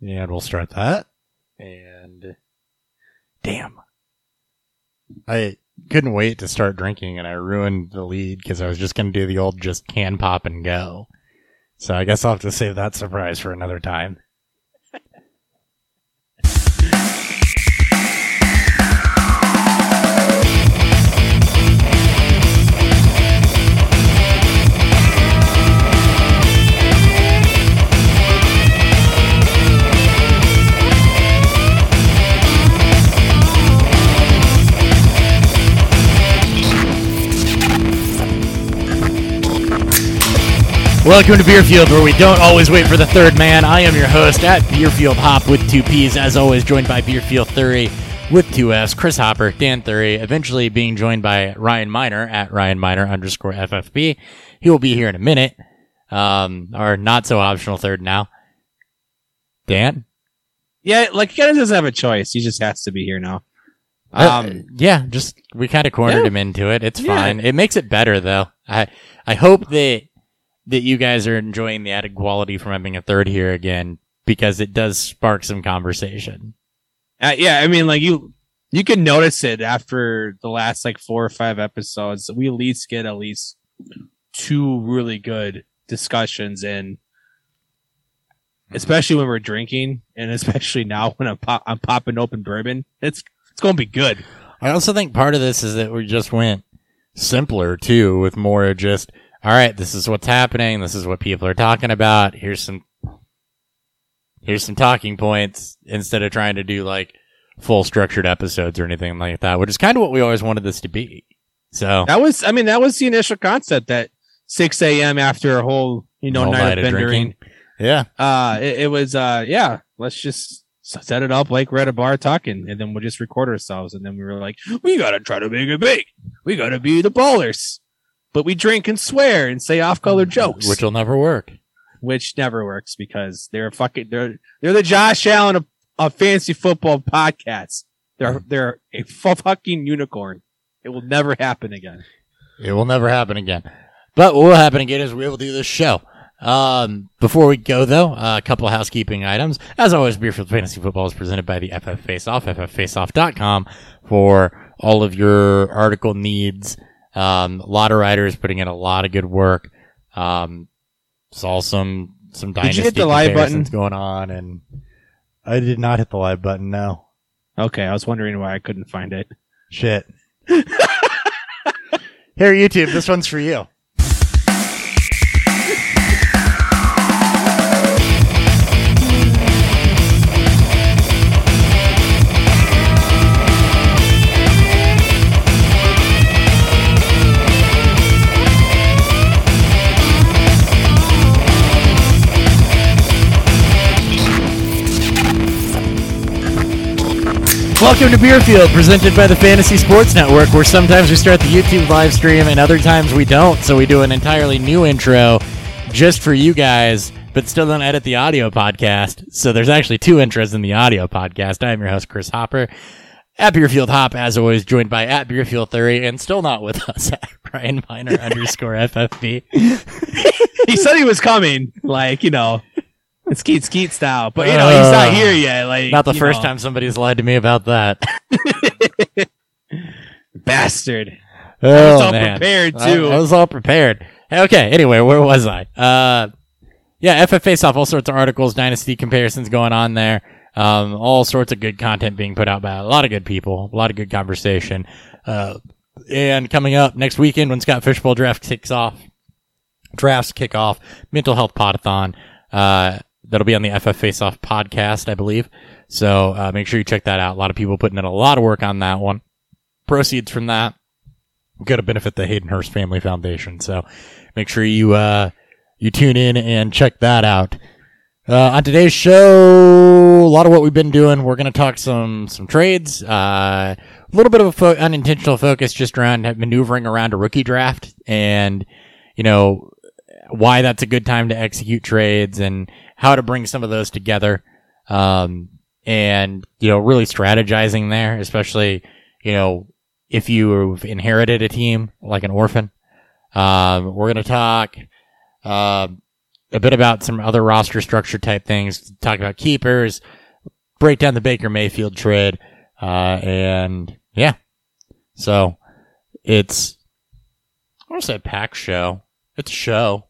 And we'll start that. And damn, I couldn't wait to start drinking, and I ruined the lead because I was just going to do the old just can pop and go. So I guess I'll have to save that surprise for another time. Welcome to Beerfield, where we don't always wait for the third man. I am your host at Beerfield Hop with two P's, as always, joined by Beerfield Thury with two F's, Chris Hopper, Dan Thury, eventually being joined by Ryan Miner at Ryan Miner underscore FFB. He will be here in a minute. Our not-so-optional third now. Dan? Yeah, like, he kind of doesn't have a choice. He just has to be here now. We kind of cornered him into it. It's fine. It makes it better, though. I hope that you guys are enjoying the added quality from having a third here again, because it does spark some conversation. I mean, like, you can notice it after the last like 4 or 5 episodes. We at least get 2 really good discussions in, especially when we're drinking, and especially now when I'm popping open bourbon. It's gonna be good. I also think part of this is that we just went simpler too, with more just, all right, this is what's happening. This is what people are talking about. Here's some talking points, instead of trying to do like full structured episodes or anything like that, which is kind of what we always wanted this to be. So that was the initial concept, that 6 a.m. after a whole, night of bendering. Yeah. It was, let's just set it up like we're at a bar talking, and then we'll just record ourselves. And then we were like, we got to try to make it big. We got to be the ballers. But we drink and swear and say off-color jokes, which will never work. Which never works, because they're the Josh Allen of fantasy football podcasts. They're a fucking unicorn. It will never happen again. But what will happen again is we will do this show. Before we go, though, a couple of housekeeping items. As always, Beerfield Fantasy Football is presented by the FF Faceoff, FFFaceoff.com, for all of your article needs. A lot of writers putting in a lot of good work. Saw some dynasty comparisons going on, and I did not hit the live button. No. Okay, I was wondering why I couldn't find it. Shit. Here, YouTube, this one's for you. Welcome to Beerfield, presented by the Fantasy Sports Network, where sometimes we start the YouTube live stream and other times we don't, so we do an entirely new intro just for you guys, but still don't edit the audio podcast, so there's actually 2 intros in the audio podcast. I am your host, Chris Hopper, at Beerfield Hop, as always, joined by at Beerfield Thury, and still not with us, at Ryan Miner underscore FFB. He said he was coming, It's Skeet style, but he's not here yet. Like, not the first time somebody's lied to me about that. Bastard. I was all prepared too. I was all prepared. Okay. Anyway, where was I? FF Faceoff, all sorts of articles, dynasty comparisons going on there. All sorts of good content being put out by a lot of good people, a lot of good conversation. And coming up next weekend, when Scott Fishbowl drafts kick off, mental health potathon. That'll be on the FF Faceoff podcast, I believe. So make sure you check that out. A lot of people putting in a lot of work on that one. Proceeds from that go to benefit the Hayden Hurst Family Foundation. So make sure you tune in and check that out. On today's show, a lot of what we've been doing. We're going to talk some trades. A little bit of a unintentional focus just around maneuvering around a rookie draft, and why that's a good time to execute trades and how to bring some of those together. And, really strategizing there, especially, if you've inherited a team like an orphan. We're going to talk a bit about some other roster structure type things, talk about keepers, break down the Baker Mayfield trade, and yeah. So it's, I want to say a packed show. It's a show.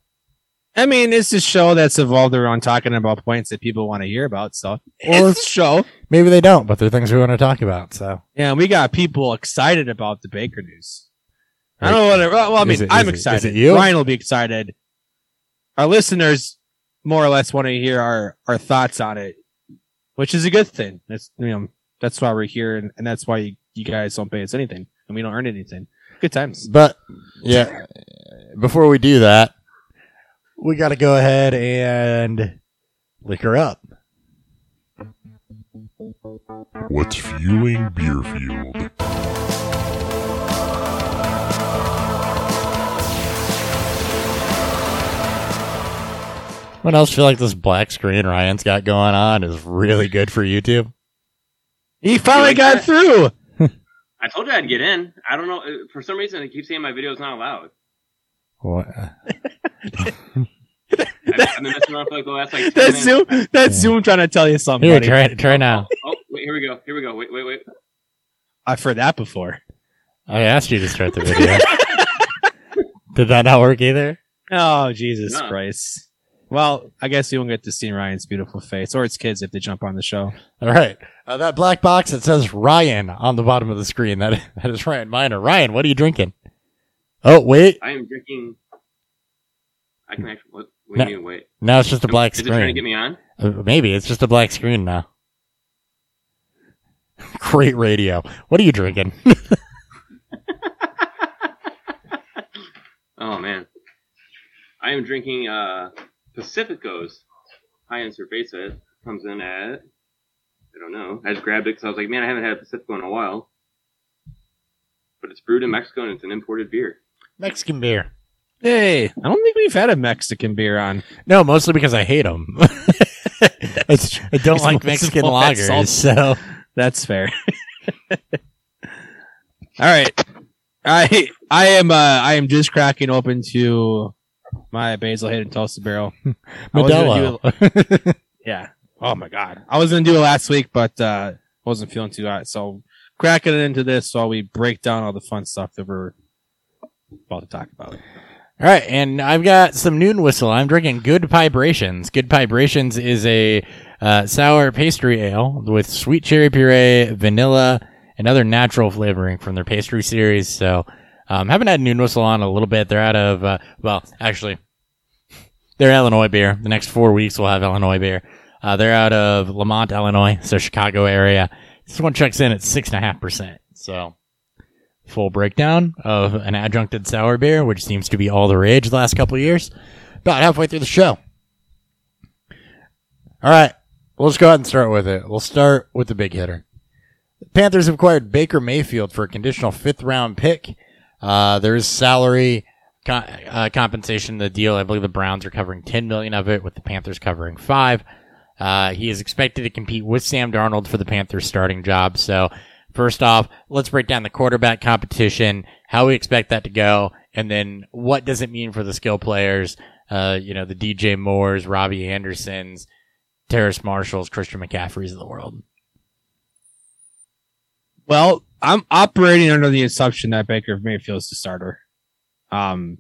I mean, it's a show that's evolved around talking about points that people want to hear about. So, well, it's a show. Maybe they don't, but they're things we want to talk about. So, yeah, we got people excited about the Baker news. Right. I don't know what. I'm excited. Is it you? Ryan will be excited. Our listeners more or less want to hear our thoughts on it, which is a good thing. That's, you know, that's why we're here, and that's why you guys don't pay us anything, and we don't earn anything. Good times. But yeah, before we do that, we got to go ahead and liquor up. What's fueling Beerfield? What else feel like this black screen Ryan's got going on is really good for YouTube? He finally got through. I told you I'd get in. I don't know. For some reason, it keeps saying my video's not allowed. What? I've been messing around for like the last like 10 minutes. Zoom trying to tell you something. Here, try now. Oh, wait, here we go. Here we go. Wait. I've heard that before. I asked you to start the video. Did that not work either? Oh, Jesus Christ. Well, I guess you won't get to see Ryan's beautiful face or its kids if they jump on the show. All right. That black box that says Ryan on the bottom of the screen. That is Ryan Miner. Ryan, what are you drinking? Oh, wait. I am drinking. I can actually. What do you mean, wait? Now it's just a black screen. Is it trying to get me on? Maybe. It's just a black screen now. Great radio. What are you drinking? Oh, man. I am drinking Pacifico's high-end cerveza. It comes in at, I don't know. I just grabbed it because I was like, man, I haven't had a Pacifico in a while. But it's brewed in Mexico and it's an imported beer. Mexican beer. Hey, I don't think we've had a Mexican beer on. No, mostly because I hate them. I don't like Mexican lagers, so that's fair. All right, I am just cracking open to my Basil Hayden Toasted Barrel Modelo. Yeah. Oh my God, I was gonna do it last week, but wasn't feeling too hot, so cracking it into this while we break down all the fun stuff that we're about to talk about. All right, and I've got some noon whistle. I'm drinking Good Vibrations. Good Vibrations is a sour pastry ale with sweet cherry puree, vanilla, and other natural flavoring from their pastry series. So haven't had noon whistle on a little bit. They're out of, they're Illinois beer. The next 4 weeks we'll have Illinois beer. They're out of Lamont, Illinois, so Chicago area. This one checks in at 6.5%. So full breakdown of an adjuncted sour beer, which seems to be all the rage the last couple of years. About halfway through the show. All right, we'll just go ahead and start with it. We'll start with the big hitter. The Panthers have acquired Baker Mayfield for a conditional fifth-round pick. There is salary compensation in the deal. I believe the Browns are covering $10 million of it, with the Panthers covering $5 million. He is expected to compete with Sam Darnold for the Panthers' starting job, so... First off, let's break down the quarterback competition, how we expect that to go, and then what does it mean for the skill players, the DJ Moores, Robbie Andersons, Terrace Marshalls, Christian McCaffreys of the world. Well, I'm operating under the assumption that Baker Mayfield is the starter. I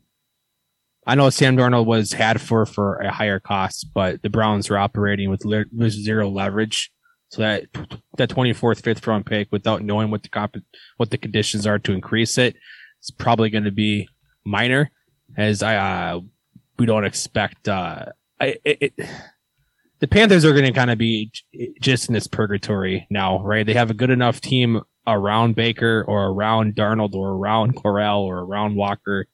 know Sam Darnold was had for a higher cost, but the Browns were operating with zero leverage. So that 24th, fifth round pick, without knowing what the conditions are to increase it, it's probably going to be minor, as we don't expect. The Panthers are going to kind of be just in this purgatory now, right? They have a good enough team around Baker or around Darnold or around Corral or around Walker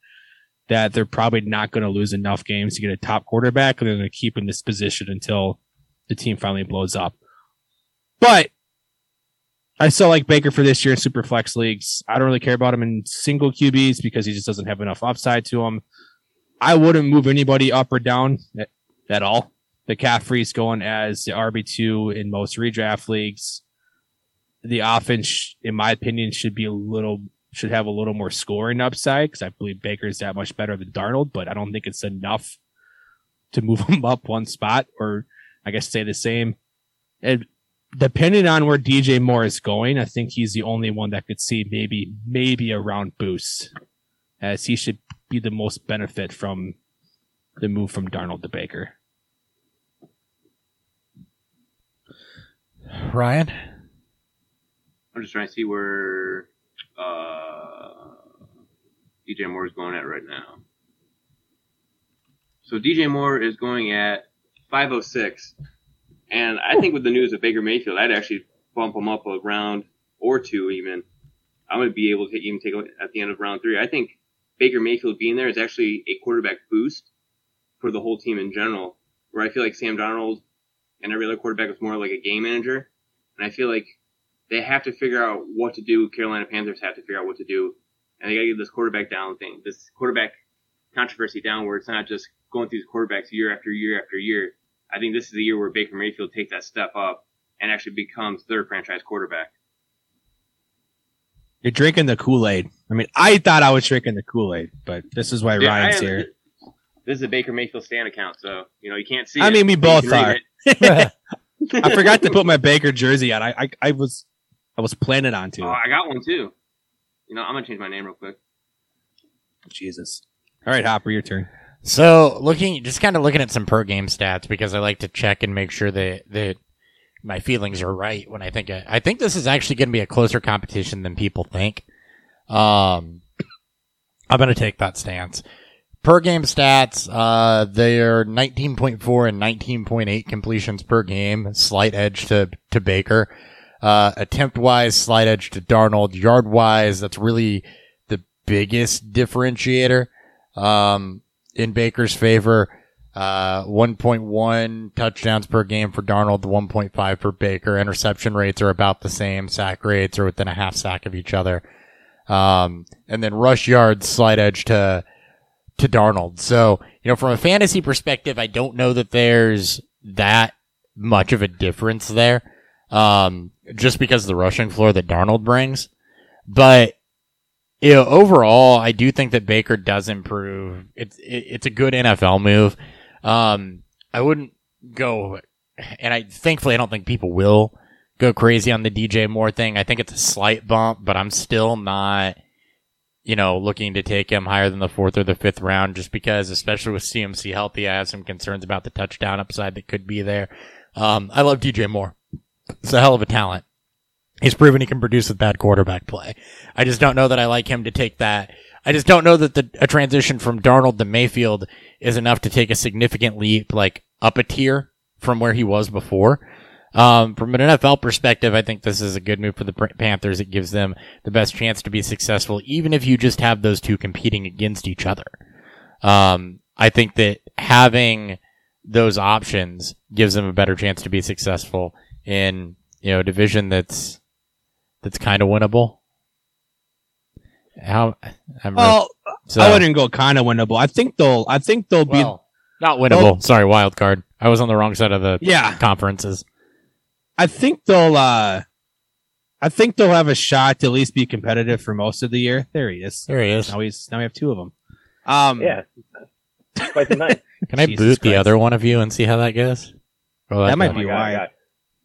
that they're probably not going to lose enough games to get a top quarterback, and they're going to keep in this position until the team finally blows up. But I still like Baker for this year in super flex leagues. I don't really care about him in single QBs because he just doesn't have enough upside to him. I wouldn't move anybody up or down at all. McCaffrey's going as the RB2 in most redraft leagues. The offense, in my opinion, should have a little more scoring upside because I believe Baker's that much better than Darnold, but I don't think it's enough to move them up one spot, or I guess stay the same. And depending on where DJ Moore is going, I think he's the only one that could see maybe a round boost, as he should be the most benefit from the move from Darnold to Baker. Ryan? I'm just trying to see where DJ Moore is going at right now. So DJ Moore is going at 506. And I think with the news of Baker Mayfield, I'd actually bump him up a round or two even. I'm going to be able to even take it at the end of round three. I think Baker Mayfield being there is actually a quarterback boost for the whole team in general, where I feel like Sam Darnold and every other quarterback was more like a game manager. And I feel like they have to figure out what to do. Carolina Panthers have to figure out what to do. And they got to get this quarterback down thing, this quarterback controversy down, where it's not just going through these quarterbacks year after year after year. I think this is the year where Baker Mayfield takes that step up and actually becomes their franchise quarterback. You're drinking the Kool-Aid. I mean, I thought I was drinking the Kool-Aid, but this is why Ryan's here. This is a Baker Mayfield Stan account, so you can't see it. I mean, we both are. I forgot to put my Baker jersey on. I was planning on to. Oh, I got one too. I'm gonna change my name real quick. Jesus. All right, Hopper, your turn. So looking at some per game stats, because I like to check and make sure that my feelings are right when I think I think this is actually going to be a closer competition than people think. I'm going to take that stance. Per game stats, they are 19.4 and 19.8 completions per game, slight edge to Baker. Attempt wise, slight edge to Darnold. Yard wise, that's really the biggest differentiator. In Baker's favor, 1.1 touchdowns per game for Darnold, 1.5 for Baker. Interception rates are about the same. Sack rates are within a half sack of each other. And then rush yards, slight edge to Darnold. So, from a fantasy perspective, I don't know that there's that much of a difference there, just because of the rushing floor that Darnold brings. But overall, I do think that Baker does improve. It's a good NFL move. I wouldn't go, and I don't think people will go crazy on the DJ Moore thing. I think it's a slight bump, but I'm still not, looking to take him higher than the fourth or the fifth round, just because, especially with CMC healthy, I have some concerns about the touchdown upside that could be there. I love DJ Moore. It's a hell of a talent. He's proven he can produce with bad quarterback play. I just don't know that I like him to take that. I just don't know that a transition from Darnold to Mayfield is enough to take a significant leap, like up a tier from where he was before. From an NFL perspective, I think this is a good move for the Panthers. It gives them the best chance to be successful, even if you just have those two competing against each other. I think that having those options gives them a better chance to be successful in, a division that's kind of winnable. I wouldn't go kind of winnable. I think they'll be not winnable. Sorry, wild card. I was on the wrong side of the conferences. I think they'll have a shot to at least be competitive for most of the year. There he is. Now we have two of them. Yeah, quite the night. Can I boot the other one of you and see how that goes? That might be why.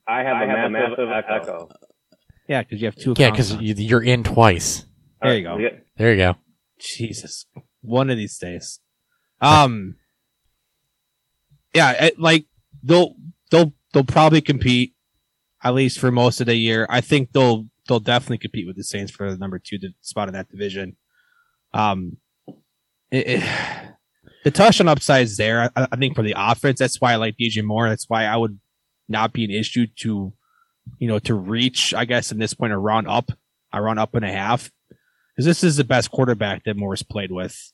I have a massive echo. Yeah, because you have two. Yeah, because you're in twice. There you go. Jesus, one of these days. They'll probably compete at least for most of the year. I think they'll definitely compete with the Saints for the number two spot in that division. The touchdown upside is there. I think for the offense, that's why I like DJ Moore. That's why I would not be an issue to. To reach, I guess, in this point, a round up and a half, because this is the best quarterback that Moore's played with.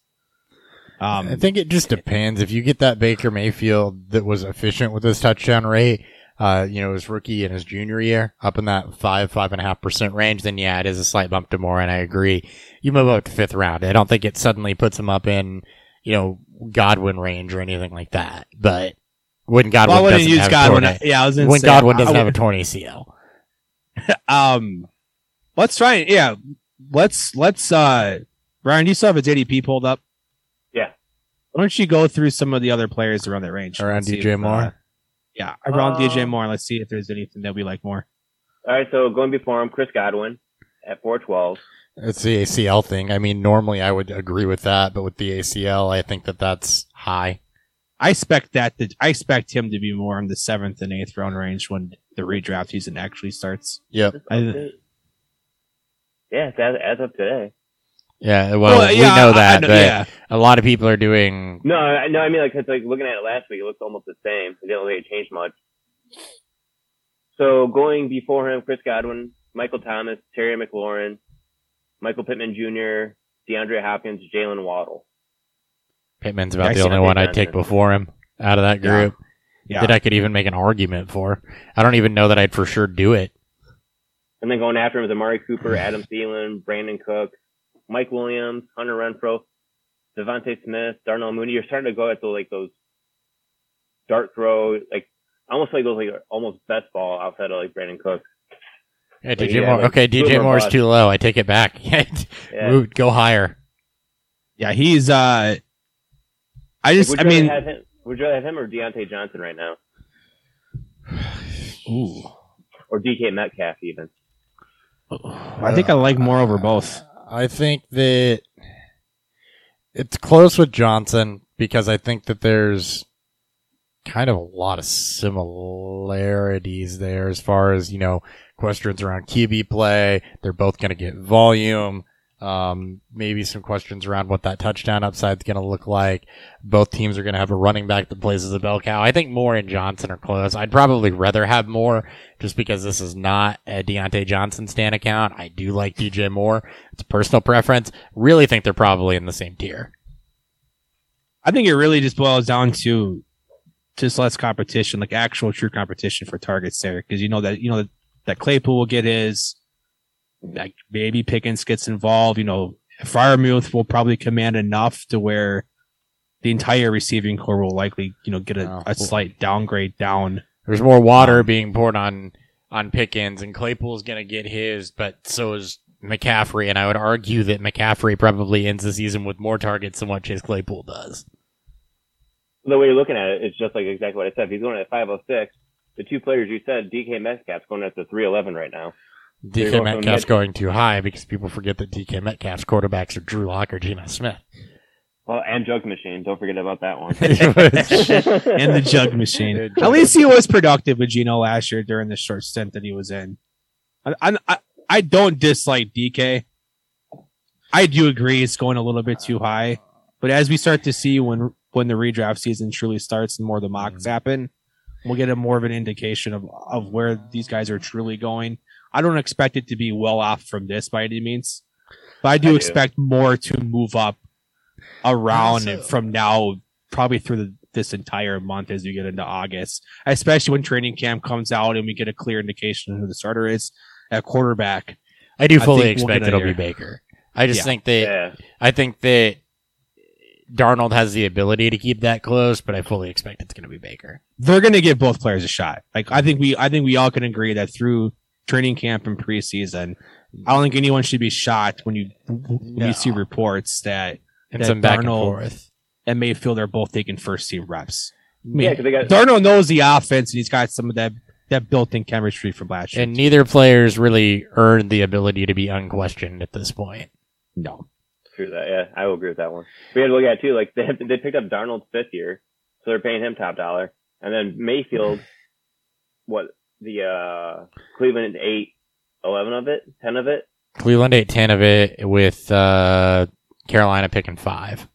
I think it just depends. If you get that Baker Mayfield that was efficient with his touchdown rate, his rookie and his junior year, up in that 5.5% range, then yeah, it is a slight bump to Moore, and I agree. You move up to fifth round. I don't think it suddenly puts him up in, Godwin range or anything like that, but. Godwin doesn't have a torn ACL. Let's try it. Yeah, let's. Ryan, do you still have his ADP pulled up? Yeah. Why don't you go through some of the other players around that range? Around DJ Moore? Yeah, around DJ Moore. Let's see if there's anything that we like more. All right, so going before him, Chris Godwin at 412. It's the ACL thing. I mean, normally I would agree with that, but with the ACL, I think that that's high. I expect him to be more in the 7th and 8th round range when the redraft season actually starts. Yep. Yeah, as of today. Yeah, well yeah, we know that, but yeah. A lot of people are doing... No, I mean, like looking at it last week, it looks almost the same. It didn't really change much. So going before him, Chris Godwin, Michael Thomas, Terry McLaurin, Michael Pittman Jr., DeAndre Hopkins, Jalen Waddle. Pittman's about the only one I'd take before him out of that group that I could even make an argument for. I don't even know that I'd for sure do it. And then going after him is Amari Cooper, Adam Thielen, Brandon Cooks, Mike Williams, Hunter Renfrow, Devontae Smith, Darnell Mooney. You're starting to go at those dart throw, almost best ball outside of Brandon Cooks. Yeah, DJ Moore's too low. I take it back. Go higher. Yeah, he's. Would you rather have him or Deontay Johnson right now? Ooh. Or DK Metcalf even. I think I like Moore over both. I think that it's close with Johnson because I think that there's kind of a lot of similarities there as far as, questions around QB play. They're both going to get volume. Maybe some questions around what that touchdown upside is going to look like. Both teams are going to have a running back that plays as a bell cow. I think Moore and Johnson are close. I'd probably rather have Moore just because this is not a Deontay Johnson stan account. I do like DJ Moore. It's a personal preference. Really think they're probably in the same tier. I think it really just boils down to just less competition, like actual true competition for targets there. Because that Claypool will get his. Like maybe Pickens gets involved, Freiermuth will probably command enough to where the entire receiving core will likely, get a slight downgrade down. There's more water being poured on Pickens, and Claypool's going to get his, but so is McCaffrey, and I would argue that McCaffrey probably ends the season with more targets than what Chase Claypool does. The way you're looking at it, it's just like exactly what I said. If he's going at 506, the two players you said, DK Metcalf's going at the 311 right now. DK Metcalf's going too high because people forget that DK Metcalf's quarterbacks are Drew Lock or Geno Smith. Well, and Jug Machine. Don't forget about that one. And the Jug Machine. At least he was productive with Geno last year during the short stint that he was in. I don't dislike DK. I do agree it's going a little bit too high. But as we start to see when the redraft season truly starts and more of the mocks happen, we'll get a more of an indication of where these guys are truly going. I don't expect it to be well off from this by any means, but I do expect more to move up around from now, probably through this entire month as we get into August, especially when training camp comes out and we get a clear indication of who the starter is at quarterback. I do fully expect it'll be Baker. I just think that I think that Darnold has the ability to keep that close, but I fully expect it's going to be Baker. They're going to give both players a shot. I think we all can agree that through training camp and preseason, I don't think anyone should be shocked when you see reports that some back Darnold and forth and Mayfield are both taking first team reps. Darnold knows the offense, and he's got some of that built in chemistry from last year. And neither player's really earned the ability to be unquestioned at this point. No, true that. Yeah, I will agree with that one. We had to look at it too. They picked up Darnold's fifth year, so they're paying him top dollar, and then Mayfield, Cleveland ate 10 of it. Cleveland ate 10 of it with Carolina picking 5.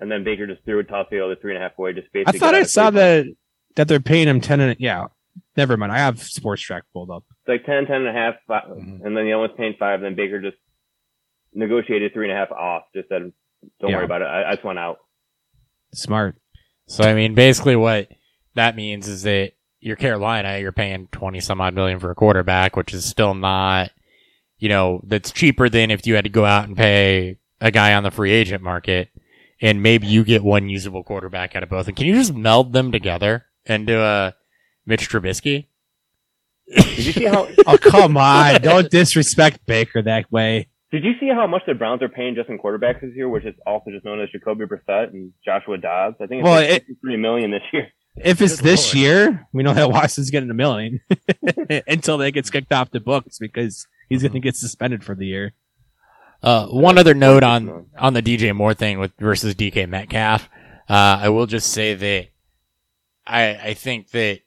And then Baker just threw a toss the other 3.5 away. Just basically I thought I saw that they're paying him 10 and a, yeah. Never mind. I have SportsTrack pulled up. It's 10.5, 5, and then the other one's paying 5. Then Baker just negotiated 3.5 off. Just said, don't worry about it. I just went out. Smart. So, I mean, basically what that means is that you're Carolina, you're paying 20-some-odd million for a quarterback, which is still not, that's cheaper than if you had to go out and pay a guy on the free agent market, and maybe you get one usable quarterback out of both. And can you just meld them together into a Mitch Trubisky? Did you see how? Oh, come on. Don't disrespect Baker that way. Did you see how much the Browns are paying just in quarterbacks this year, which is also just known as Jacoby Brissett and Joshua Dobbs? I think it's $3 million this year. If it's this year, we know that Watson's getting $1 million until that gets kicked off the books because he's going to get suspended for the year. One other note on the DJ Moore thing with versus DK Metcalf. I will just say that I think that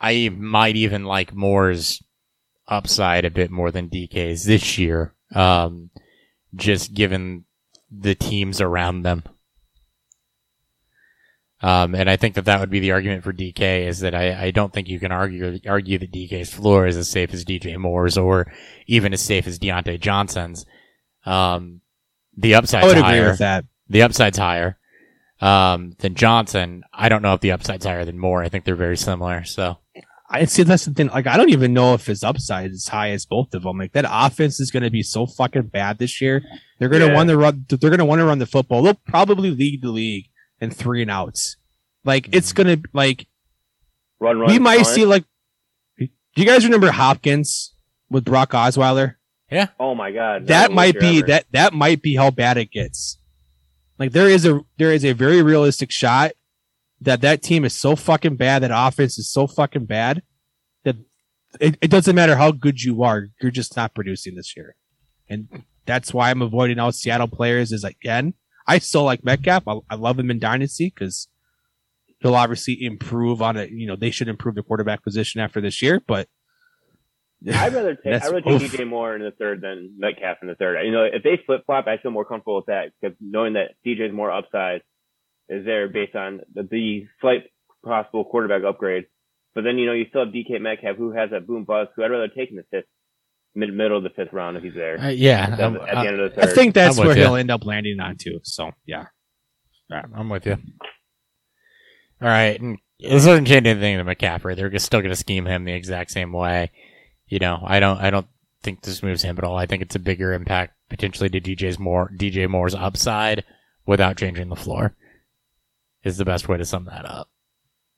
I might even like Moore's upside a bit more than DK's this year, just given the teams around them. And I think that would be the argument for DK is that I don't think you can argue that DK's floor is as safe as DJ Moore's or even as safe as Deontay Johnson's. The upside's higher. I would agree with that. The upside's higher than Johnson. I don't know if the upside's higher than Moore. I think they're very similar. So I see that's the thing. Like I don't even know if his upside is as high as both of them. Like that offense is going to be so fucking bad this year. They're going to want to run the football. They'll probably lead the league. And 3-and-outs, like it's gonna like run. We might see like. Do you guys remember Hopkins with Brock Osweiler? Yeah. Oh my God, that might be ever. That might be how bad it gets. Like there is a very realistic shot that team is so fucking bad, that offense is so fucking bad that it doesn't matter how good you are, you're just not producing this year, and that's why I'm avoiding all Seattle players is again. I still like Metcalf. I love him in Dynasty because he'll obviously improve on it. You know, they should improve the quarterback position after this year, but I'd rather take DJ Moore in the third than Metcalf in the third. You know, if they flip-flop, I feel more comfortable with that because knowing that DJ's more upside is there based on the slight possible quarterback upgrade. But then, you know, you still have DK Metcalf who has that boom bust who I'd rather take in the fifth. Middle of the fifth round if he's there. At the end of the third. I think that's where he'll end up landing on too. So yeah. All right, I'm with you. All right. And it doesn't change anything to McCaffrey. They're still gonna scheme him the exact same way. You know, I don't think this moves him at all. I think it's a bigger impact potentially to DJ Moore's upside without changing the floor is the best way to sum that up.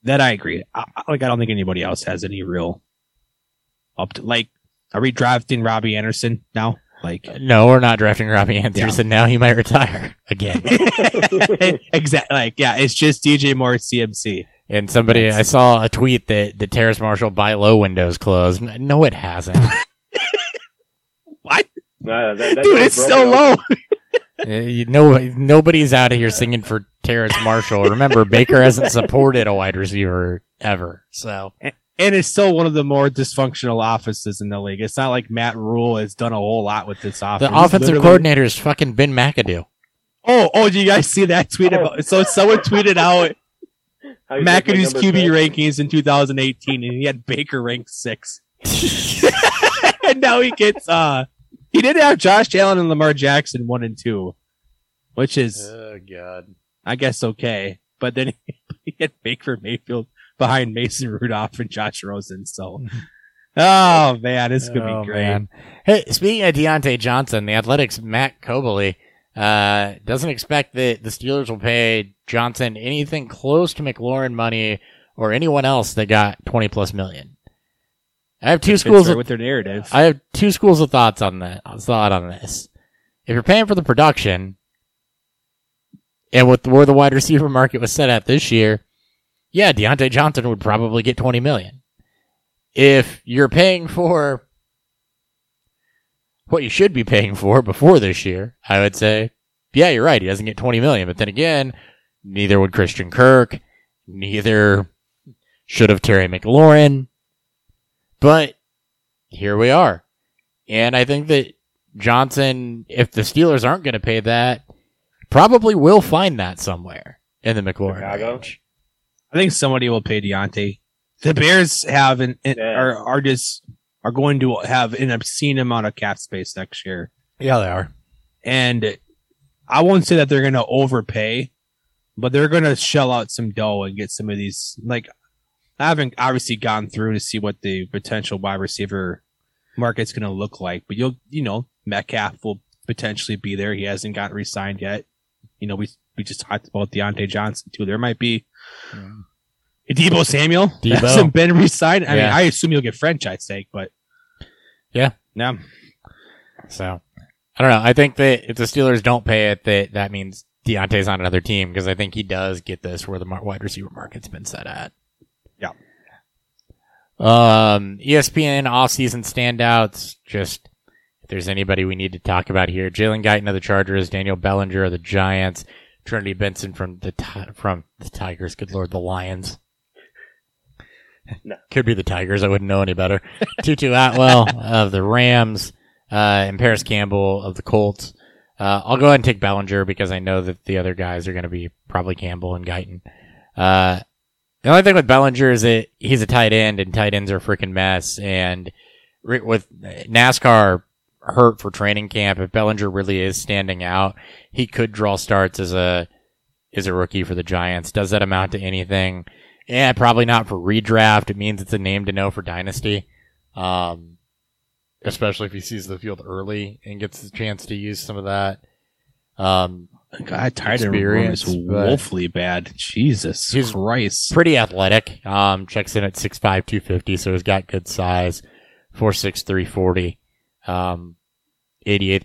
That I agree. I don't think anybody else has any real Are we drafting Robbie Anderson now? No, we're not drafting Robbie Anderson now. He might retire again. Exactly. It's just DJ Moore, CMC. And somebody, I saw a tweet that the Terrace Marshall buy low window's closed. No, it hasn't. What? Dude, it's so low. Nobody's out of here singing for Terrace Marshall. Remember, Baker hasn't supported a wide receiver ever. So. And it's still one of the more dysfunctional offices in the league. It's not like Matt Rule has done a whole lot with this offense. The offensive coordinator is fucking Ben McAdoo. Oh, do you guys see that tweet about? So someone tweeted out McAdoo's QB rankings in 2018, and he had Baker ranked 6th. And now he gets. He did have Josh Allen and Lamar Jackson 1 and 2, which is oh god, I guess okay. But then he had Baker Mayfield behind Mason Rudolph and Josh Rosen. So, oh, man, this could be great. Man. Hey, speaking of Deontay Johnson, the Athletics' Matt Cobley doesn't expect that the Steelers will pay Johnson anything close to McLaurin money or anyone else that got $20+ million. I have two schools with their narrative. I have two schools of thoughts on that. Thought on this: if you're paying for the production, and with where the wide receiver market was set at this year. Yeah, Deontay Johnson would probably get $20 million. If you're paying for what you should be paying for before this year, I would say, yeah, you're right. He doesn't get $20 million. But then again, neither would Christian Kirk. Neither should have Terry McLaurin. But here we are. And I think that Johnson, if the Steelers aren't going to pay that, probably will find that somewhere in the McLaurin range. I think somebody will pay Deontay. The Bears have are going to have an obscene amount of cap space next year. Yeah, they are. And I won't say that they're going to overpay, but they're going to shell out some dough and get some of these. Like, I haven't obviously gone through to see what the potential wide receiver market's going to look like, but Metcalf will potentially be there. He hasn't gotten re-signed yet. You know, we just talked about Deontay Johnson too. There might be. Deebo Samuel hasn't been re-signed. I mean, I assume he'll get franchise tag, but yeah. So I don't know. I think that if the Steelers don't pay it, that means Deontay's on another team, because I think he does get this where the wide receiver market's been set at. Yeah. ESPN offseason standouts. Just if there's anybody we need to talk about here, Jalen Guyton of the Chargers, Daniel Bellinger of the Giants, Trinity Benson from the Tigers. Good Lord, the Lions. No. Could be the Tigers. I wouldn't know any better. Tutu Atwell of the Rams, and Paris Campbell of the Colts. I'll go ahead and take Bellinger because I know that the other guys are going to be probably Campbell and Guyton. The only thing with Bellinger is that he's a tight end, and tight ends are a freaking mess. And with NASCAR hurt for training camp, if Bellinger really is standing out, he could draw starts as a rookie for the Giants. Does that amount to anything? Yeah, probably not for redraft. It means it's a name to know for Dynasty, especially if he sees the field early and gets the chance to use some of that. Titan is woefully bad. Jesus Christ. Pretty athletic. Checks in at 6'5", 250, so he's got good size. 4'6", 340. 88th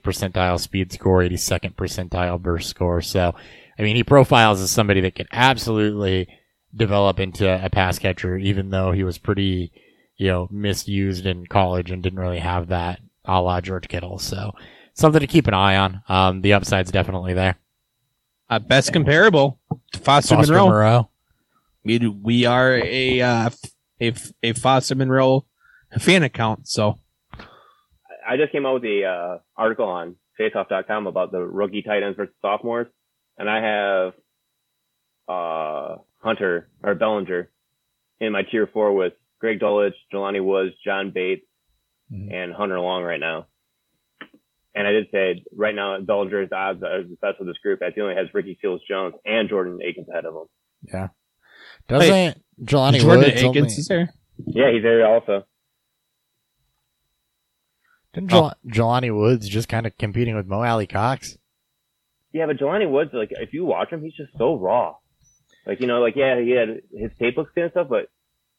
percentile speed score, 82nd percentile burst score. So, I mean, he profiles as somebody that could absolutely develop into a pass catcher, even though he was pretty, misused in college and didn't really have that, a la George Kittle. So something to keep an eye on. The upside's definitely there. Best comparable to Foster Monroe. We are a Foster Monroe fan account. So I just came out with the article on faceoff.com about the rookie tight ends versus sophomores, and I have Hunter or Bellinger in my tier 4 with Greg Dulwich, Jelani Woods, John Bates, and Hunter Long right now. And I did say right now Bellinger's odds are the best of this group, as he only has Ricky Seals-Jones and Jordan Akins ahead of him. Yeah. Doesn't Jelani Woods Akins is there? Yeah, he's there also. Didn't Jelani Woods just kind of competing with Mo Alley Cox? Yeah, but Jelani Woods, like, if you watch him, he's just so raw. Like, yeah, he had his tape looks good and stuff, but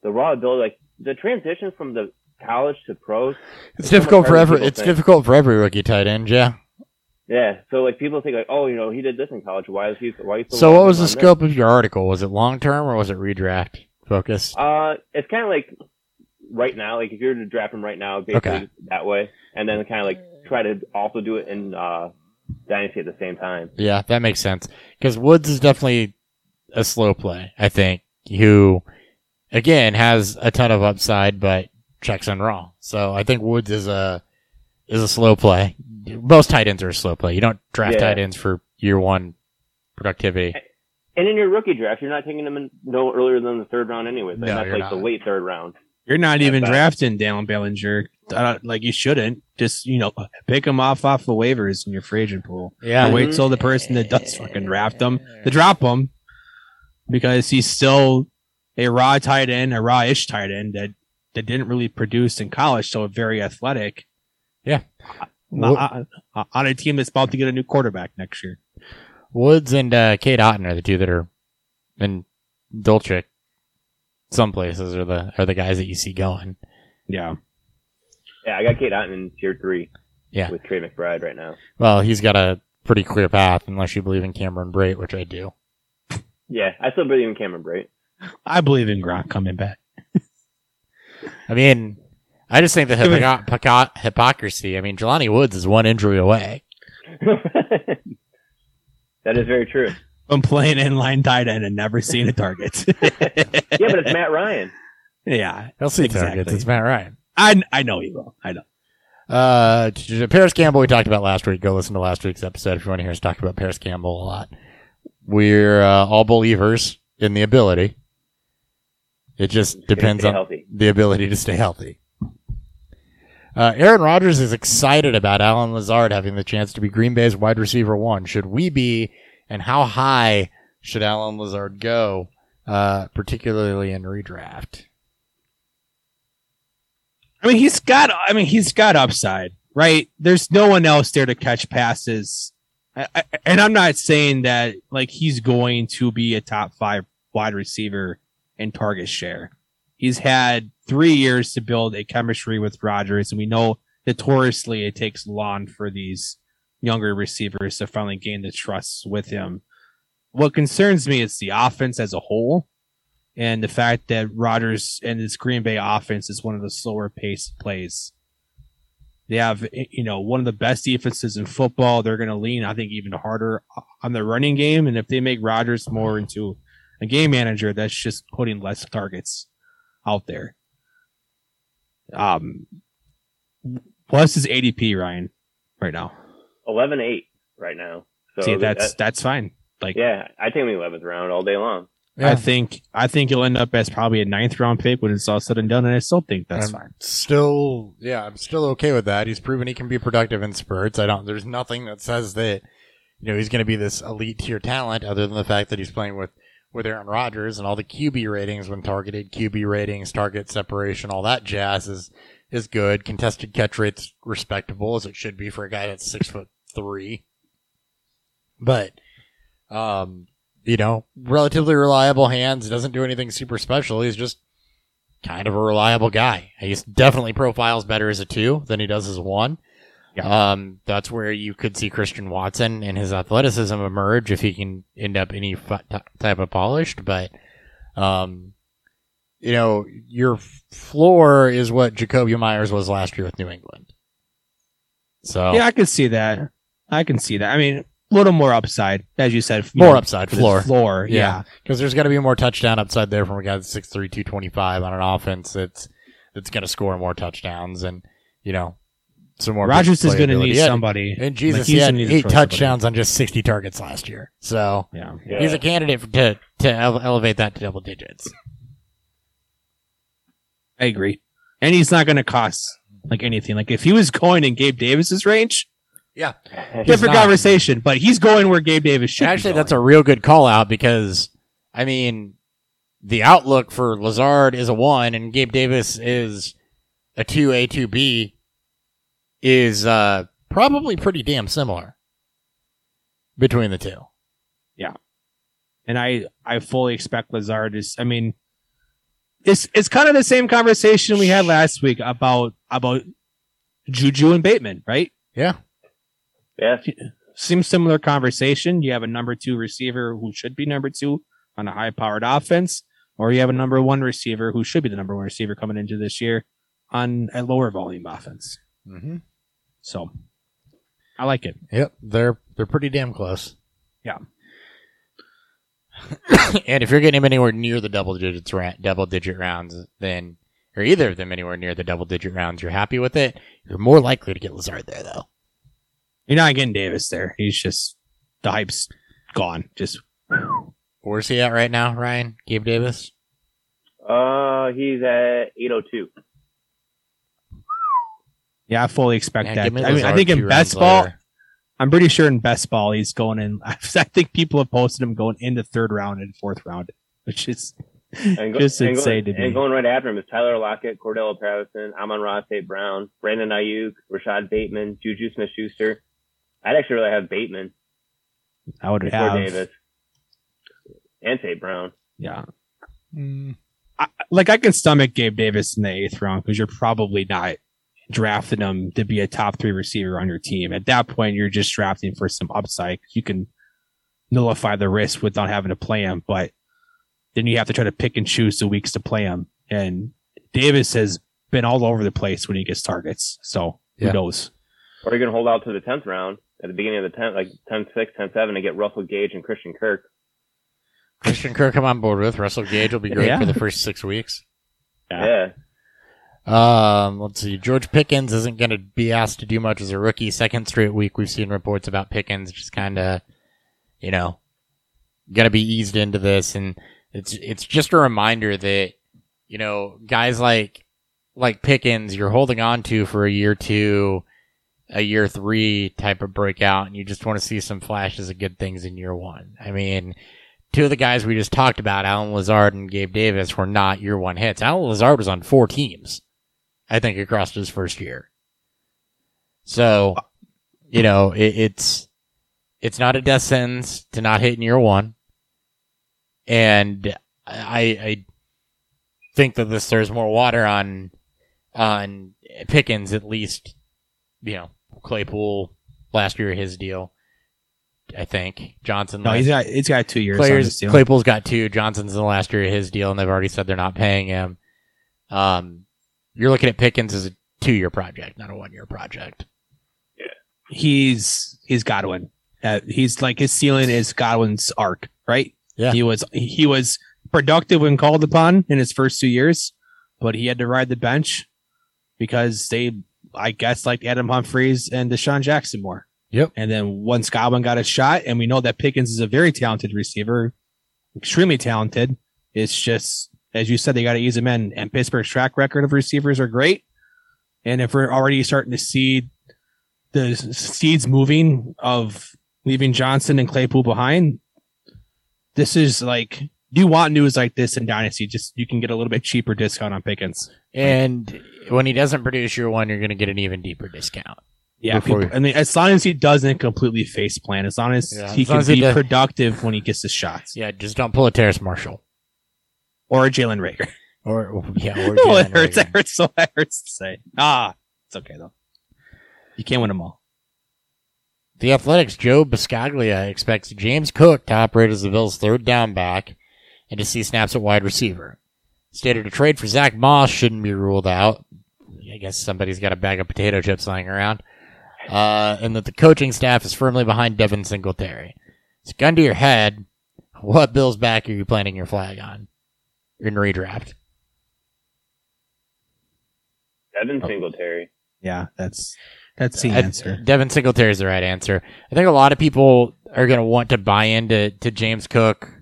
the raw ability, like, the transition from the college to pros. It's difficult for every rookie tight end, yeah. Yeah, so, like, people think, like, oh, he did this in college. Why is he so what was the scope of your article? Was it long-term or was it redraft focused? It's kind of like right now, like, if you were to draft him right now, basically that way, and then kind of, like, try to also do it in Dynasty at the same time. Yeah, that makes sense. Because Woods is definitely a slow play, I think, who, again, has a ton of upside, but checks in raw. So I think Woods is a slow play. Most tight ends are a slow play. You don't draft tight ends for year one productivity. And in your rookie draft, you're not taking them in no earlier than the third round anyways. Like, no, that's like not the late third round. You're not even drafting Dallin Bellinger. Like, you shouldn't. Just, pick them off the waivers in your free agent pool. Yeah. Or wait till the person that does fucking draft them to drop them, because he's still a raw tight end, a raw-ish tight end that didn't really produce in college, so very athletic. Yeah. On a team that's about to get a new quarterback next year. Woods and Cade Otton are the two that are in Dolchik. Some places are the guys that you see going. Yeah. Yeah, I got Cade Otton in tier 3 with Trey McBride right now. Well, he's got a pretty clear path, unless you believe in Cameron Brate, which I do. Yeah, I still believe in Cameron Brate. I believe in Gronk coming back. I mean, I just think the hypocrisy. I mean, Jelani Woods is one injury away. That is very true. I'm playing inline tight end and never seen a target. Yeah, but it's Matt Ryan. Yeah. He'll see targets. It's Matt Ryan. I know he will. I know. Paris Campbell, we talked about last week. Go listen to last week's episode if you want to hear us talk about Paris Campbell a lot. We're all believers in the ability. It just depends on the ability to stay healthy. Aaron Rodgers is excited about Alan Lazard having the chance to be Green Bay's wide receiver 1. Should we be, and how high should Alan Lazard go, particularly in redraft? I mean, he's got upside, right? There's no one else there to catch passes. And I'm not saying that, like, he's going to be a top 5 wide receiver in target share. He's had 3 years to build a chemistry with Rodgers, and we know notoriously it takes long for these younger receivers to finally gain the trust with him. What concerns me is the offense as a whole and the fact that Rodgers and this Green Bay offense is one of the slower paced plays. They have, you know, one of the best defenses in football. They're going to lean, I think, even harder on the running game. And if they make Rodgers more into a game manager, that's just putting less targets out there. Plus his ADP, Ryan, right now. 11-8 right now. So see, that's fine. Like, yeah, I take him 11th round all day long. Yeah. I think he'll end up as probably a 9th round pick when it's all said and done, and I still think that's fine. Still, yeah, I'm still okay with that. He's proven he can be productive in spurts. There's nothing that says that, you know, he's going to be this elite tier talent other than the fact that he's playing with Aaron Rodgers, and all the QB ratings when targeted, QB ratings, target separation, all that jazz is good. Contested catch rate's respectable, as it should be for a guy that's 6'3". But, you know, relatively reliable hands. Doesn't do anything super special. He's just kind of a reliable guy. He definitely profiles better as a 2 than he does as a 1. Yeah. That's where you could see Christian Watson and his athleticism emerge if he can end up any type of polished. But, you know, your floor is what Jacoby Myers was last year with New England. So yeah, I could see that. I mean, a little more upside, as you said. More upside, floor, yeah. Because there's got to be more touchdown upside there from a guy that's 6'3", 225 on an offense that's going to score more touchdowns and, you know, some more. Rodgers is going to need somebody. And Jesus, he had 8 touchdowns on just 60 targets last year. So yeah. He's a candidate to elevate that to double digits. I agree. And he's not going to cost like anything. Like if he was going in Gabe Davis's range, yeah, different conversation, but he's going where Gabe Davis should be. That's a real good call out because, I mean, the outlook for Lazard is a 1 and Gabe Davis is a 2A, 2B is probably pretty damn similar between the two. Yeah. And I fully expect Lazard is, I mean, it's kind of the same conversation we had last week about Juju and Bateman, right? Yeah. Yeah, seems similar conversation. You have a number 2 receiver who should be number 2 on a high-powered offense, or you have a number 1 receiver who should be the number 1 receiver coming into this year on a lower volume offense. Mm-hmm. So, I like it. Yep, they're pretty damn close. Yeah. And if you're getting him anywhere near the double digit rounds, then or either of them anywhere near the double digit rounds, you're happy with it. You're more likely to get Lazard there, though. You're not getting Davis there. He's just, the hype's gone. Just, where's he at right now, Ryan? Gabe Davis? He's at 802. Yeah, I fully expect that. I mean, I think in best ball, I'm pretty sure in best ball he's going in. I think people have posted him going into 3rd round and 4th round, which is just insane to me. And going right after him is Tyler Lockett, Cordell Patterson, Amon-Ra St. Brown, Brandon Ayuk, Rashad Bateman, Juju Smith-Schuster. I'd actually rather have Bateman. I would have Davis and St. Brown. Yeah, I can stomach Gabe Davis in the 8th round because you're probably not drafting him to be a top 3 receiver on your team. At that point, you're just drafting for some upside. You can nullify the risk without having to play him, but then you have to try to pick and choose the weeks to play him. And Davis has been all over the place when he gets targets. So who knows? Or you're going to hold out to the 10th round at the beginning of the 10th, like 10-6, 10-7, and get Russell Gage and Christian Kirk. Christian Kirk, I'm on board with. Russell Gage will be great for the first 6 weeks. Yeah. Let's see. George Pickens isn't going to be asked to do much as a rookie. 2nd straight week, we've seen reports about Pickens just kind of, you know, going to be eased into this. And It's just a reminder that, you know, guys like Pickens, you're holding on to for a year 2, a year 3 type of breakout, and you just want to see some flashes of good things in year 1. I mean, 2 of the guys we just talked about, Alan Lazard and Gabe Davis, were not year 1 hits. Alan Lazard was on 4 teams, I think, across his first year. So, you know, it's not a death sentence to not hit in year 1. And I think that this throws more water on Pickens, at least, you know, Claypool, last year his deal. I think Johnson. No, he's got 2 years. Players, Claypool's got two. Johnson's in the last year of his deal, and they've already said they're not paying him. You're looking at Pickens as a 2-year project, not a 1-year project. Yeah, he's Godwin. He's like his ceiling is Godwin's arc, right? Yeah, he was productive when called upon in his first 2 years, but he had to ride the bench because they, I guess, liked Adam Humphries and Deshaun Jackson more. Yep. And then once Godwin got a shot, and we know that Pickens is a very talented receiver, extremely talented. It's just, as you said, they got to ease him in. And Pittsburgh's track record of receivers are great. And if we're already starting to see the seeds moving of leaving Johnson and Claypool behind, this is like, you want news like this in Dynasty. Just you can get a little bit cheaper discount on Pickens. And when he doesn't produce your one, you're going to get an even deeper discount. Yeah, people, I mean, as long as he doesn't completely face plan, as long as he can be productive when he gets his shots. Yeah, just don't pull a Terrace Marshall or a Jalen Rager. Or Jalen Rager. It hurts. So it hurts to say. It's okay though. You can't win them all. The Athletics' Joe Biscaglia expects James Cook to operate as the Bills' third down back and to see snaps at wide receiver. Stated a trade for Zach Moss shouldn't be ruled out. I guess somebody's got a bag of potato chips lying around. And that the coaching staff is firmly behind Devin Singletary. It's a gun to your head. What Bills back are you planting your flag on in redraft? Devin Singletary. Yeah, that's the answer. Devin Singletary is the right answer. I think a lot of people are going to want to buy into James Cook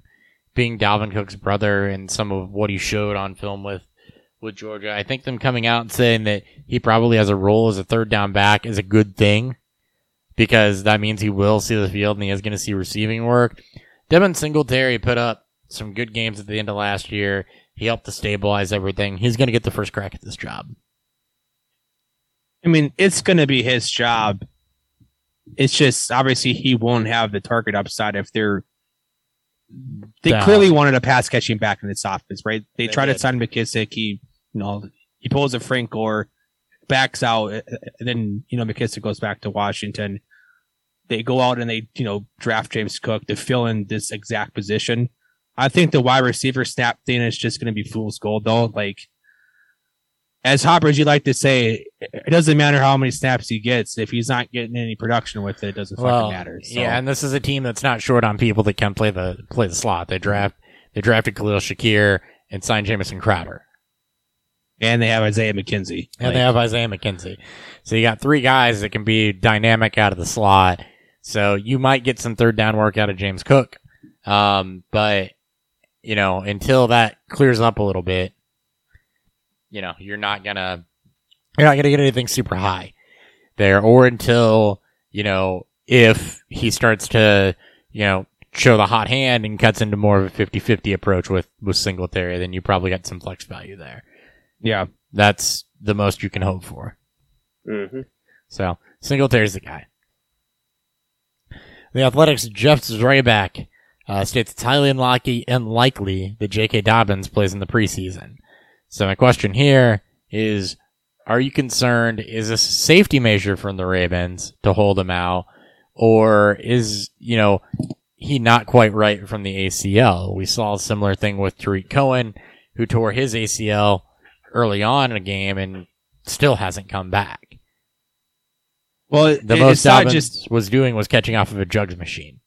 being Dalvin Cook's brother and some of what he showed on film with Georgia. I think them coming out and saying that he probably has a role as a third down back is a good thing because that means he will see the field and he is going to see receiving work. Devin Singletary put up some good games at the end of last year. He helped to stabilize everything. He's going to get the first crack at this job. I mean, it's going to be his job. It's just, obviously, he won't have the target upside if they're They clearly wanted a pass catching back in this offense, right? They tried to sign McKissick. He pulls a Frank Gore, backs out, and then McKissick goes back to Washington. They go out and they draft James Cook to fill in this exact position. I think the wide receiver snap thing is just going to be fool's gold, though. Like as Hoppers, you like to say, it doesn't matter how many snaps he gets. If he's not getting any production with it, it doesn't fucking matter. So. Yeah, and this is a team that's not short on people that can play the slot. They drafted Khalil Shakir and signed Jamison Crowder. And they have Isaiah McKenzie. So you got three guys that can be dynamic out of the slot. So you might get some third down work out of James Cook. But, until that clears up a little bit, you're not gonna get anything super high there, or until if he starts to show the hot hand and cuts into more of a 50-50 approach with Singletary, then you probably got some flex value there. Yeah, that's the most you can hope for. Mm-hmm. So Singletary's the guy. The Athletics' Jeff Zrabak states it's highly unlikely that J.K. Dobbins plays in the preseason. So my question here is, are you concerned, is this a safety measure from the Ravens to hold him out, or is, he not quite right from the ACL? We saw a similar thing with Tariq Cohen, who tore his ACL early on in a game and still hasn't come back. Well, the most Dobbins was doing was catching off of a jugs machine.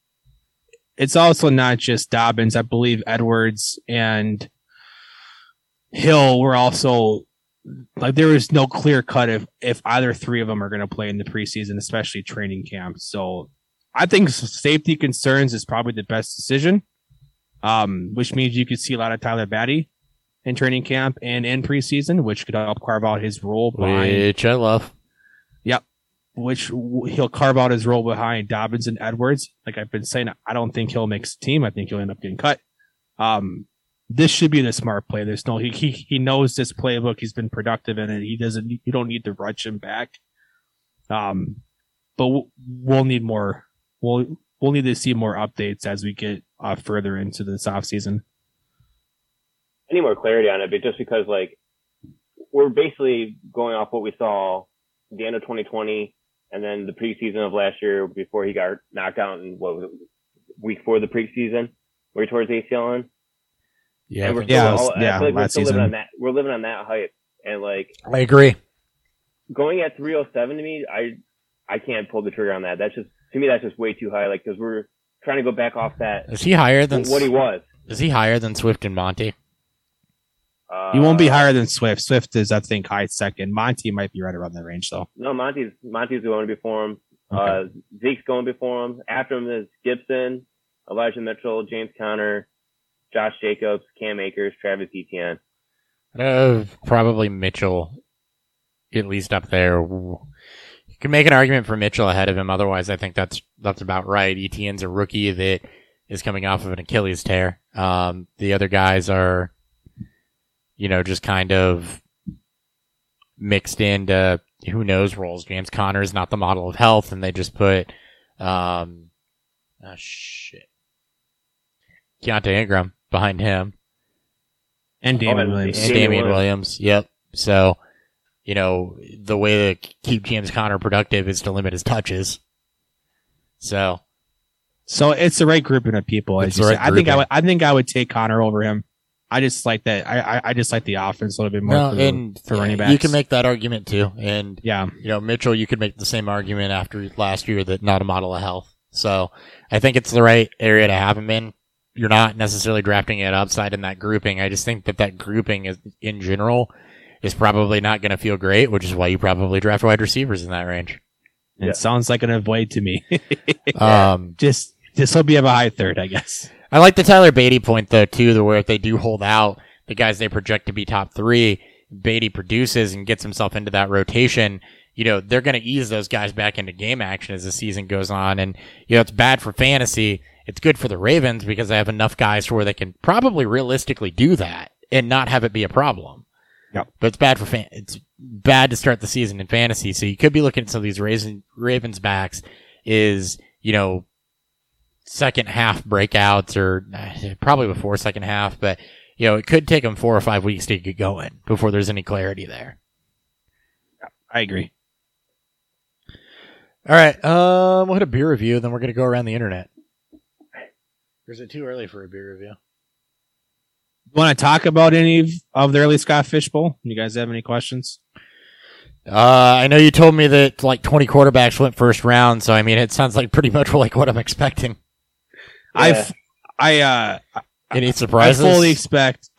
It's also not just Dobbins. I believe Edwards and Hill were also, like, there is no clear cut if either three of them are going to play in the preseason, especially training camp. So I think safety concerns is probably the best decision, which means you could see a lot of Tyler Batty in training camp and in preseason, which could help carve out his role behind, which I love. Yep. Which he'll carve out his role behind Dobbins and Edwards. Like I've been saying, I don't think he'll make the team. I think he'll end up getting cut. This should be the smart play. There's no he knows this playbook. He's been productive in it. You don't need to rush him back. But we'll need more. We'll need to see more updates as we get further into this offseason. I need more clarity on it, but just because we're basically going off what we saw at the end of 2020 And then the preseason of last year, before he got knocked out in what was it, week 4 of the preseason, where he tore his ACL in. Yeah, and we're living on that hype, and like I agree. Going at 307 to me, I can't pull the trigger on that. That's just to me, that's just way too high. Like because we're trying to go back off that. Is he higher than what he was? Is he higher than Swift and Monty? He won't be higher than Swift. Swift is, I think, high second. Monty might be right around that range, though. No, Monty's going before him. Okay. Zeke's going before him. After him is Gibson, Elijah Mitchell, James Conner, Josh Jacobs, Cam Akers, Travis Etienne. Probably Mitchell, at least up there. You can make an argument for Mitchell ahead of him. Otherwise, I think that's about right. Etienne's a rookie that is coming off of an Achilles tear. The other guys are, you know, just kind of mixed into who knows roles. James Conner is not the model of health, and they just put Keontae Ingram behind him. And Damian Williams. Damian Williams, yep. So, you know, the way to keep James Conner productive is to limit his touches. So it's the right grouping of people. I think I would take Conner over him. I just like that. I just like the offense a little bit more for running backs. You can make that argument too, and yeah, you know Mitchell, you could make the same argument after last year that not a model of health. So I think it's the right area to have him in. You're not necessarily drafting it upside in that grouping. I just think that grouping is in general is probably not going to feel great, which is why you probably draft wide receivers in that range. Yeah. It sounds like an avoid to me. Just hope you have a high third, I guess. I like the Tyler Beatty point, though, too, where if they do hold out, the guys they project to be top three, Beatty produces and gets himself into that rotation, you know, they're going to ease those guys back into game action as the season goes on. And, you know, it's bad for fantasy. It's good for the Ravens because they have enough guys where they can probably realistically do that and not have it be a problem. Yep. But it's bad for it's bad to start the season in fantasy. So you could be looking at some of these Ravens backs is, you know, second half breakouts or probably before second half, but you know, it could take them 4 or 5 weeks to get going before there's any clarity there. I agree. All right. We'll hit a beer review. Then we're going to go around the internet. Or is it too early for a beer review? Want to talk about any of the early Scott Fishbowl? You guys have any questions? I know you told me that like 20 quarterbacks went first round. So, I mean, it sounds like pretty much like what I'm expecting. Yeah. Any surprises? I fully expect.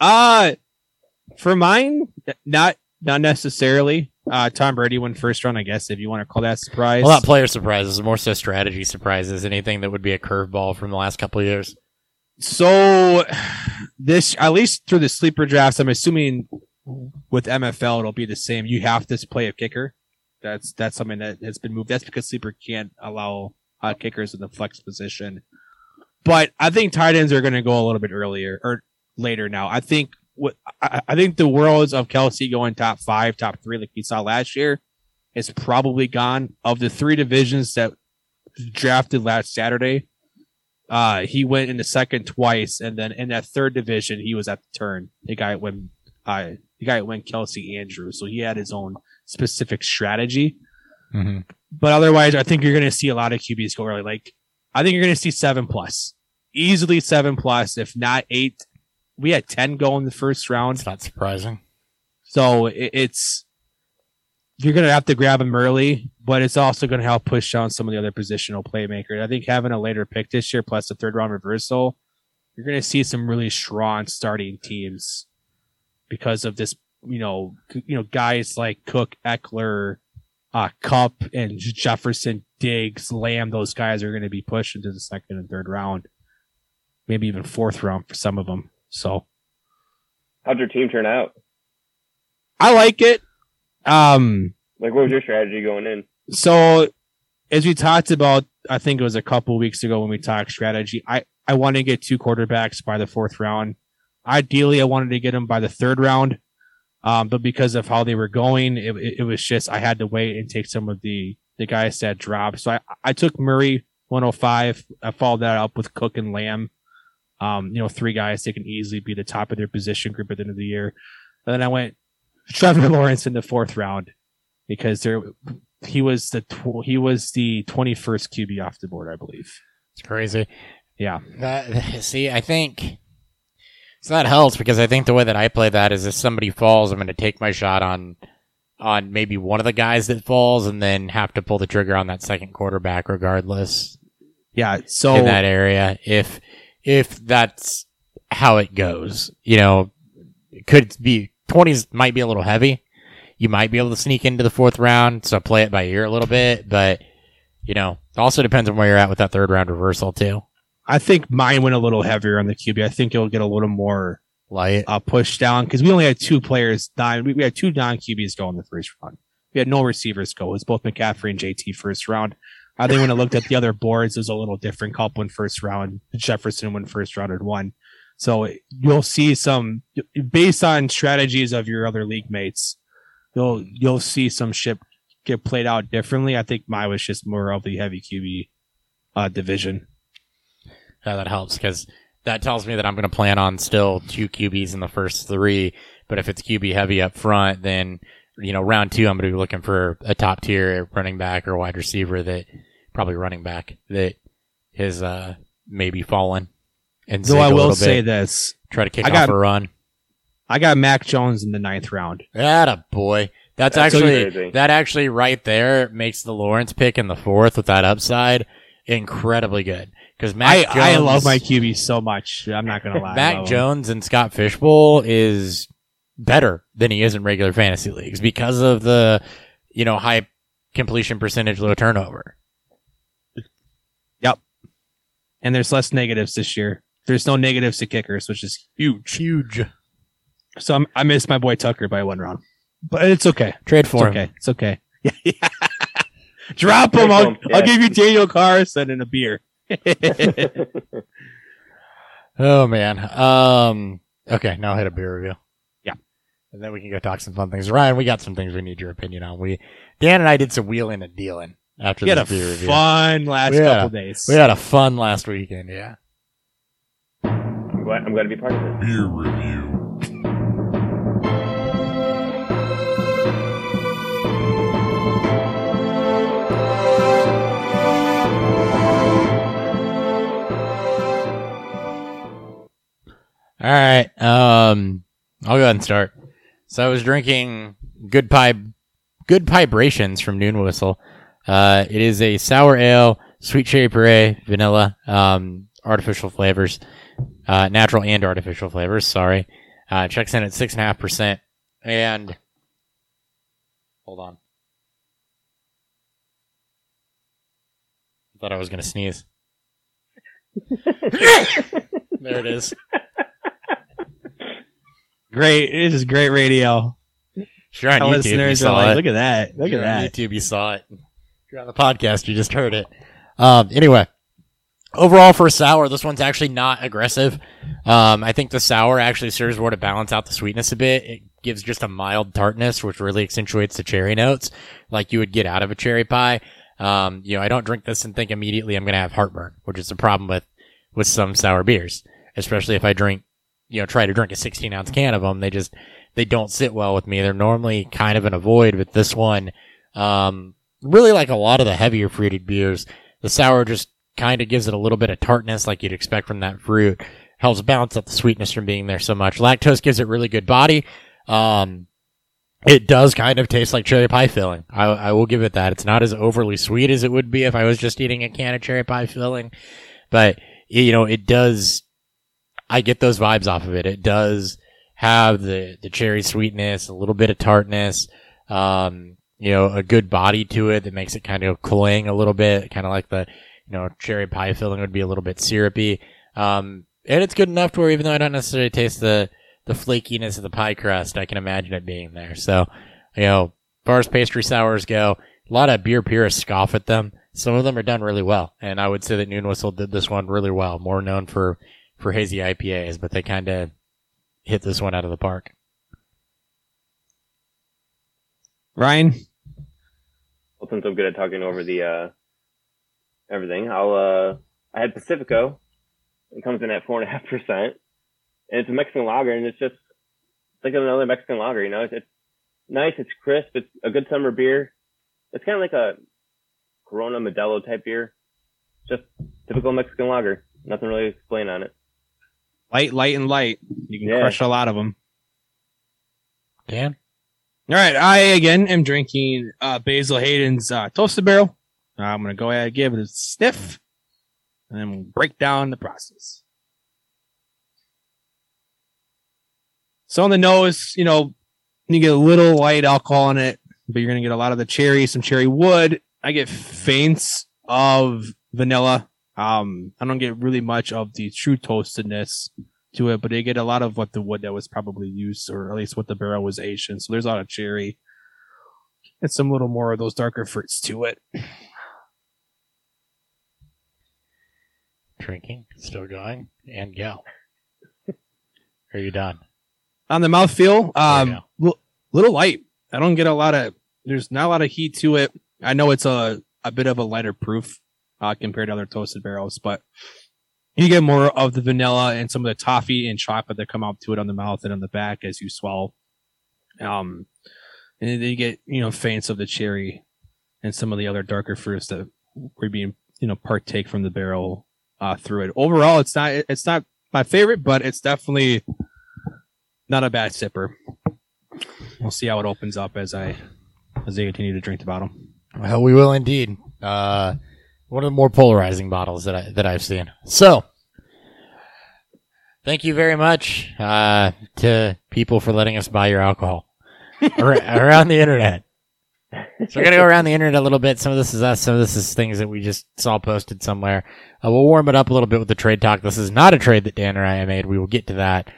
For mine, not necessarily. Tom Brady went first round, I guess, if you want to call that surprise. Well, not player surprises, more so strategy surprises. Anything that would be a curveball from the last couple of years. So, this at least through the sleeper drafts, I'm assuming with MFL it'll be the same. You have to play a kicker. That's something that has been moved. That's because sleeper can't allow kickers in the flex position. But I think tight ends are going to go a little bit earlier or later now. I think the worlds of Kelsey going top 5, top 3 like we saw last year is probably gone. Of the 3 divisions that drafted last Saturday, he went in the second twice, and then in that 3rd division he was at the turn. The guy went Kelsey Andrew, so he had his own specific strategy. Mm-hmm. But otherwise, I think you're going to see a lot of QBs go early. Like I think you're going to see 7+, easily 7+, if not 8. We had 10 go in the first round. It's not surprising. So you're going to have to grab them early, but it's also going to help push down some of the other positional playmakers. I think having a later pick this year plus the 3rd round reversal, you're going to see some really strong starting teams because of this. You know, guys like Cook, Eckler, Kupp, and Jefferson, Diggs, Lamb. Those guys are going to be pushed into the 2nd and 3rd round, maybe even 4th round for some of them. So, how'd your team turn out? I like it. What was your strategy going in? So, as we talked about, I think it was a couple weeks ago when we talked strategy. I want to get 2 quarterbacks by the 4th round. Ideally, I wanted to get them by the 3rd round. But because of how they were going, it was just I had to wait and take some of the guys that dropped. So I took Murray 105. I followed that up with Cook and Lamb. 3 guys that can easily be the top of their position group at the end of the year. And then I went Trevor Lawrence in the 4th round. because he was the 21st QB off the board, I believe. It's crazy. Yeah. I think it's not helps because I think the way that I play that is if somebody falls, I'm going to take my shot on maybe one of the guys that falls and then have to pull the trigger on that second quarterback regardless. Yeah. So in that area, if that's how it goes, you know, it could be 20s might be a little heavy. You might be able to sneak into the fourth round. So play it by ear a little bit, but you know, it also depends on where you're at with that third round reversal too. I think mine went a little heavier on the QB. I think it'll get a little more light push down because we only had two players. We had two non-QBs go in the first round. We had no receivers go. It was both McCaffrey and JT first round. I think when I looked at the other boards, it was a little different. Cup went first round. Jefferson went first round and won. So you'll see some, based on strategies of your other league mates, you'll see some shit get played out differently. I think mine was just more of the heavy QB division. Yeah, that helps because that tells me that I'm going to plan on still two QBs in the first three. But if it's QB heavy up front, then you know round two I'm going to be looking for a top tier running back or wide receiver that probably running back that has maybe fallen. And so I will say this: try to kick off a run. I got Mac Jones in the 9th round. Atta boy. That's actually right there makes the Lawrence pick in the 4th with that upside incredibly good. Because I love my QB so much. I'm not going to lie. Mac Jones and Scott Fishbowl is better than he is in regular fantasy leagues because of the, you know, high completion percentage, low turnover. Yep. And there's less negatives this year. There's no negatives to kickers, which is huge. Huge. So I missed my boy Tucker by one round. But it's okay. Trade for him. It's okay. Yeah. Drop him. I'll give you Daniel Carlson and a beer. Oh man. Okay, now I'll hit a beer review. Yeah. And then we can go talk some fun things. Ryan, we got some things we need your opinion on. Dan and I did some wheeling and dealing after the beer review. We had a fun last couple days. We had a fun last weekend, yeah. I'm glad to be part of it. Beer review. All right, I'll go ahead and start. So I was drinking Good Vibrations from Noon Whistle. It is a sour ale, sweet cherry puree, vanilla, artificial flavors, natural and artificial flavors. Sorry, checks in at 6.5%. And hold on, I thought I was gonna sneeze. There it is. Great. This is great radio. Sure, on YouTube, listeners you saw are like, look at that. Look at that. YouTube, you saw it. You're on the podcast, you just heard it. Anyway, overall for sour, this one's actually not aggressive. I think the sour actually serves more to balance out the sweetness a bit. It gives just a mild tartness, which really accentuates the cherry notes like you would get out of a cherry pie. You know, I don't drink this and think immediately I'm going to have heartburn, which is a problem with some sour beers, especially if I drink. You know, try to drink a 16-ounce can of them. They don't sit well with me. They're normally kind of in a void with this one. Really like a lot of the heavier fruited beers. The sour just kind of gives it a little bit of tartness like you'd expect from that fruit. Helps balance out the sweetness from being there so much. Lactose gives it really good body. It does kind of taste like cherry pie filling. I will give it that. It's not as overly sweet as it would be if I was just eating a can of cherry pie filling. But, you know, it does... I get those vibes off of it. It does have the cherry sweetness, a little bit of tartness, you know, a good body to it that makes it kind of cling a little bit, kind of like the, you know, cherry pie filling would be a little bit syrupy. And it's good enough to where even though I don't necessarily taste the flakiness of the pie crust, I can imagine it being there. So, you know, as far as pastry sours go, a lot of beer purists scoff at them. Some of them are done really well. And I would say that Noon Whistle did this one really well, more known for hazy IPAs, but they kind of hit this one out of the park. Ryan? Well, since I'm good at talking over the everything, I had Pacifico. It comes in at 4.5%, and it's a Mexican lager, and it's just like another Mexican lager. You know, it's nice. It's crisp. It's a good summer beer. It's kind of like a Corona Modelo type beer. Just typical Mexican lager. Nothing really to explain on it. Light, and light. You can crush a lot of them. Yeah. All right. I, again, am drinking Basil Hayden's Toasted Barrel. I'm going to go ahead and give it a sniff, and then we'll break down the process. So on the nose, you know, you get a little light alcohol in it, but you're going to get a lot of the cherry, some cherry wood. I get feints of vanilla. I don't get really much of the true toastedness to it, but they get a lot of what the wood that was probably used, or at least what the barrel was aged in. So there's a lot of cherry and some little more of those darker fruits to it. Drinking, still going, and go. Are you done? On the mouthfeel, little light. I don't get a lot of, there's not a lot of heat to it. I know it's a bit of a lighter proof compared to other toasted barrels, but you get more of the vanilla and some of the toffee and chocolate that come out to it on the mouth and on the back as you swallow. And then you get, you know, feints of the cherry and some of the other darker fruits that we're being, you know, partake from the barrel through it. Overall, it's not my favorite, but it's definitely not a bad sipper. We'll see how it opens up as they continue to drink the bottle. Well, we will indeed. One of the more polarizing bottles that I've seen. So, thank you very much to people for letting us buy your alcohol around the internet. So we're going to go around the internet a little bit. Some of this is us. Some of this is things that we just saw posted somewhere. We'll warm it up a little bit with the trade talk. This is not a trade that Dan or I made. We will get to that.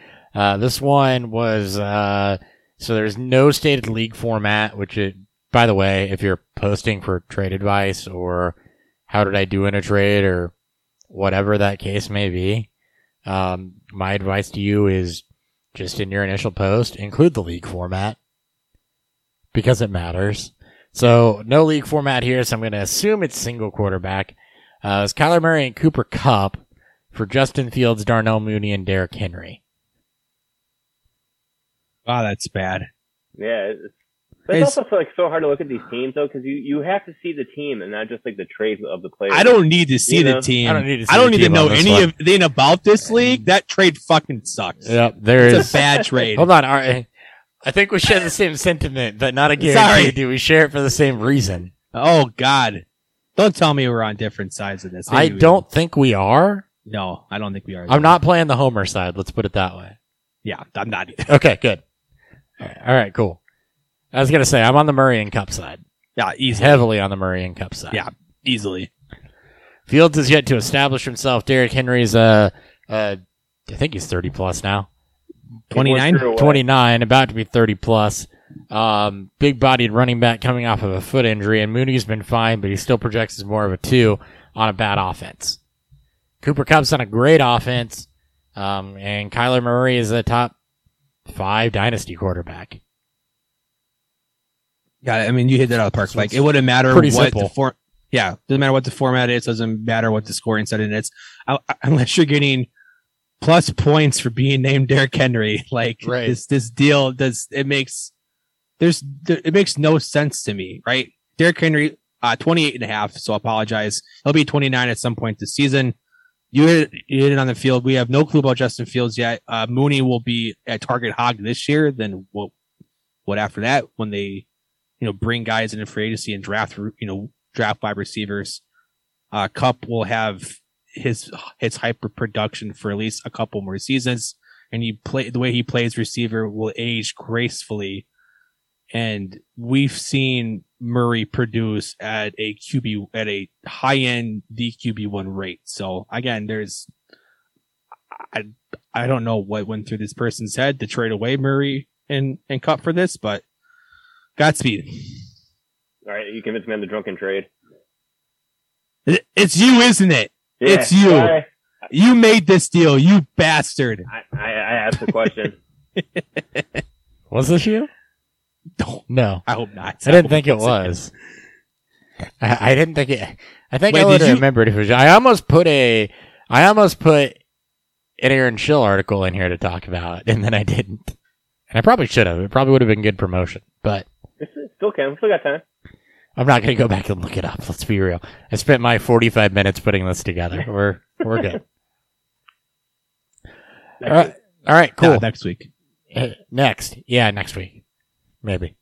This one was... so there's no stated league format, which, by the way, if you're posting for trade advice or... how did I do in a trade or whatever that case may be? My advice to you is just in your initial post, include the league format because it matters. So no league format here. So I'm going to assume it's single quarterback. It's Kyler Murray and Cooper Kupp for Justin Fields, Darnell Mooney, and Derrick Henry. Wow, that's bad. Yeah. But it's also like so hard to look at these teams though, because you have to see the team and not just like the trades of the players. I don't need to see the team. I don't need to know anything about this league. That trade fucking sucks. Yep, it's a bad trade. Hold on, all right. I think we share the same sentiment, but not a guarantee. Sorry. Do we share it for the same reason? Oh God! Don't tell me we're on different sides of this. Maybe I don't think we are. No, I don't think we are. I'm not playing the Homer side. Let's put it that way. Yeah, I'm not either. Okay, good. All right, cool. I was going to say, I'm on the Murray and Kupp side. Yeah, easily. Heavily on the Murray and Kupp side. Yeah, easily. Fields is yet to establish himself. Derrick Henry's, I think he's 30-plus now. 29, about to be 30-plus. Big-bodied running back coming off of a foot injury, and Mooney's been fine, but he still projects as more of a 2 on a bad offense. Cooper Kupp's on a great offense, and Kyler Murray is a top 5 dynasty quarterback. Got it. I mean, you hit that out of the park. Like, it wouldn't matter what the format. Yeah, doesn't matter what the format is. Doesn't matter what the scoring setting is, unless you're getting plus points for being named Derrick Henry. Like, right. This deal does it makes it makes no sense to me, right? Derrick Henry, 28.5. So I apologize. He'll be 29 at some point this season. You hit it on the field. We have no clue about Justin Fields yet. Mooney will be at target hog this year. Then what after that when they bring guys into free agency and draft wide receivers. Kupp will have his hyper production for at least a couple more seasons, and the way he plays receiver will age gracefully. And we've seen Murray produce at a high end DQB1 rate. So again, I don't know what went through this person's head to trade away Murray and Kupp for this, but. Godspeed. All right, you convinced me on the drunken trade. It's you, isn't it? Yeah, it's you. You made this deal, you bastard. I asked the question. Was this you? No. I hope not. I didn't think it was. I didn't think it... I think I would have remembered if it was... I almost put an Aaron Schill article in here to talk about, and then I didn't. And I probably should have. It probably would have been good promotion. But still can. We still got time. I'm not going to go back and look it up. Let's be real. I spent my 45 minutes putting this together. We're good. All right. Cool. No, next week. Next. Yeah, next week. Maybe.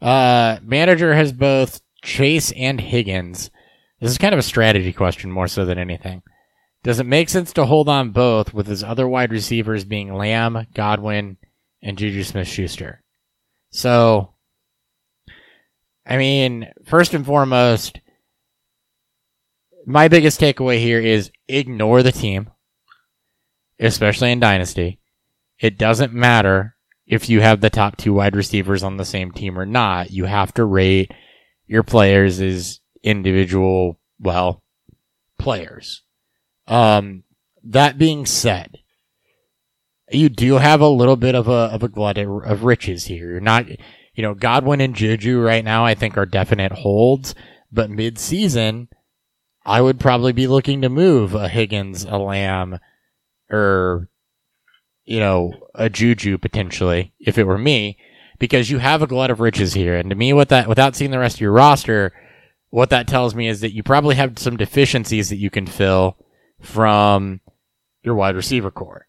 Manager has both Chase and Higgins. This is kind of a strategy question more so than anything. Does it make sense to hold on both with his other wide receivers being Lamb, Godwin, and Juju Smith-Schuster? So, I mean, first and foremost, my biggest takeaway here is ignore the team, especially in Dynasty. It doesn't matter if you have the top two wide receivers on the same team or not. You have to rate your players as individual, well, players. That being said, you do have a little bit of a glut of riches here. You're not, you know, Godwin and Juju right now, I think, are definite holds, but mid-season, I would probably be looking to move a Higgins, a Lamb, or, you know, a Juju potentially, if it were me, because you have a glut of riches here. And to me, what that, without seeing the rest of your roster, what that tells me is that you probably have some deficiencies that you can fill from your wide receiver core.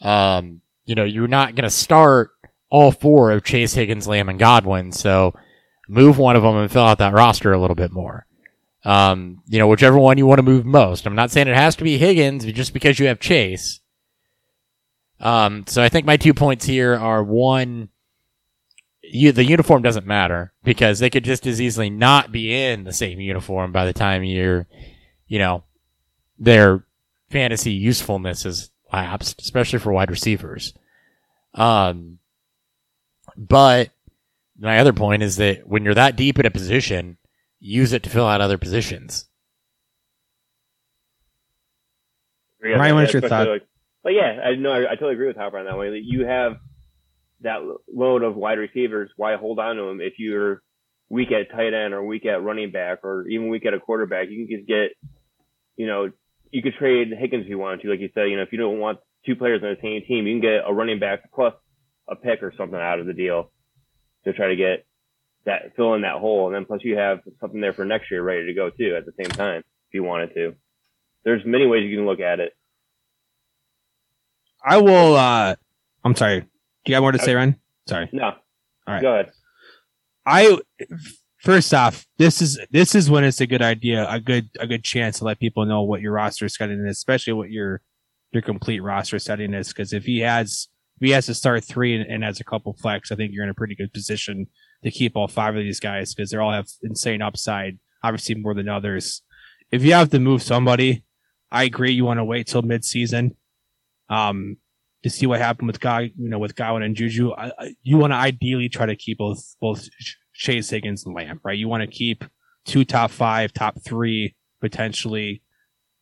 You know, you're not going to start all four of Chase, Higgins, Lamb, and Godwin, so move one of them and fill out that roster a little bit more. You know, whichever one you want to move most. I'm not saying it has to be Higgins just because you have Chase. So I think my 2 points here are, one, the uniform doesn't matter because they could just as easily not be in the same uniform by the time you're, you know, their fantasy usefulness is lapsed, especially for wide receivers. But my other point is that when you're that deep in a position, use it to fill out other positions. Ryan, what's your thought? But yeah, I totally agree with Hopper on that one. You have that load of wide receivers. Why hold on to them if you're weak at tight end or weak at running back or even weak at a quarterback? You can just get, you know, you could trade Higgins if you wanted to. Like you said, you know, if you don't want two players on the same team, you can get a running back plus a pick or something out of the deal to try to get that, fill in that hole. And then plus you have something there for next year ready to go too at the same time if you wanted to. There's many ways you can look at it. I will, I'm sorry. Do you have more to say, Ryan? Sorry. No. All right. Go ahead. First off, this is when it's a good idea, a good chance to let people know what your roster setting is, especially what your complete roster setting is. Because if he has to start three and has a couple flex, I think you're in a pretty good position to keep all five of these guys because they all have insane upside, obviously more than others. If you have to move somebody, I agree you want to wait till midseason to see what happened with with Godwin and Juju. You want to ideally try to keep both Chase, Higgins, and Lamb, right? You want to keep two top five, top three, potentially,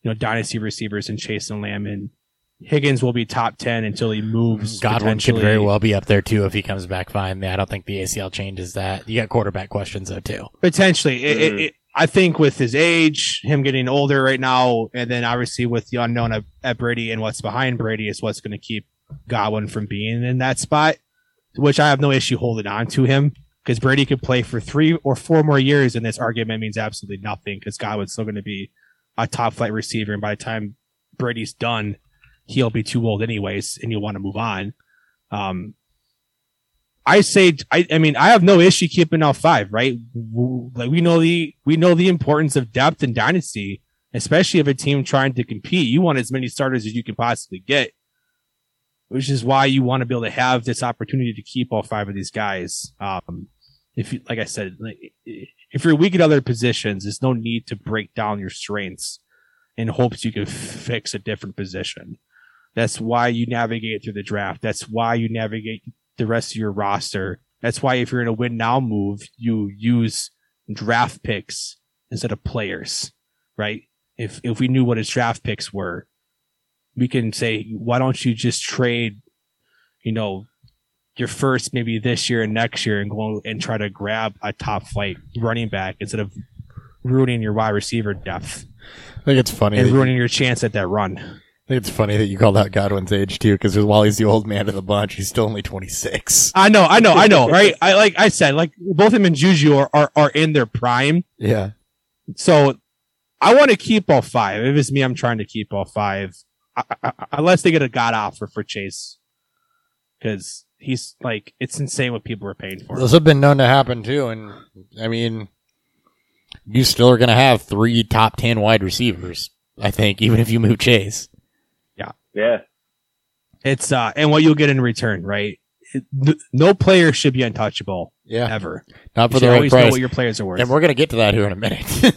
you know, dynasty receivers in Chase and Lamb, and Higgins will be top 10 until he moves. Godwin could very well be up there too if he comes back fine. I don't think the ACL changes that. You got quarterback questions though too. Potentially, I think with his age, him getting older right now, and then obviously with the unknown at Brady and what's behind Brady is what's going to keep Godwin from being in that spot, which I have no issue holding on to him. Because Brady could play for 3 or 4 more years, and this argument means absolutely nothing because Godwin's still going to be a top-flight receiver, and by the time Brady's done, he'll be too old anyways, and you'll want to move on. I have no issue keeping all five, right? Like we know the importance of depth in Dynasty, especially if a team trying to compete. You want as many starters as you can possibly get, which is why you want to be able to have this opportunity to keep all five of these guys. If you, like I said, if you're weak at other positions, there's no need to break down your strengths in hopes you can fix a different position. That's why you navigate through the draft. That's why you navigate the rest of your roster. That's why if you're in a win now move, you use draft picks instead of players, right? If we knew what his draft picks were, we can say, why don't you just trade, you know, your first maybe this year and next year and go and try to grab a top flight running back instead of ruining your wide receiver depth. I think it's funny. And ruining your chance at that run. I think it's funny that you called out Godwin's age too, because while he's the old man of the bunch, he's still only 26. I know, right? Like I said, both him and Juju are in their prime. Yeah. So I want to keep all five. If it's me, I'm trying to keep all five, unless they get a god offer for Chase, because he's like, it's insane what people are paying for. Those have been known to happen too, and I mean, you still are going to have 3 top 10 wide receivers, I think, even if you move Chase. Yeah, it's and what you'll get in return, right? No player should be untouchable. Yeah, ever. Not for the right price. You always know what your players are worth, and we're gonna get to that here in a minute.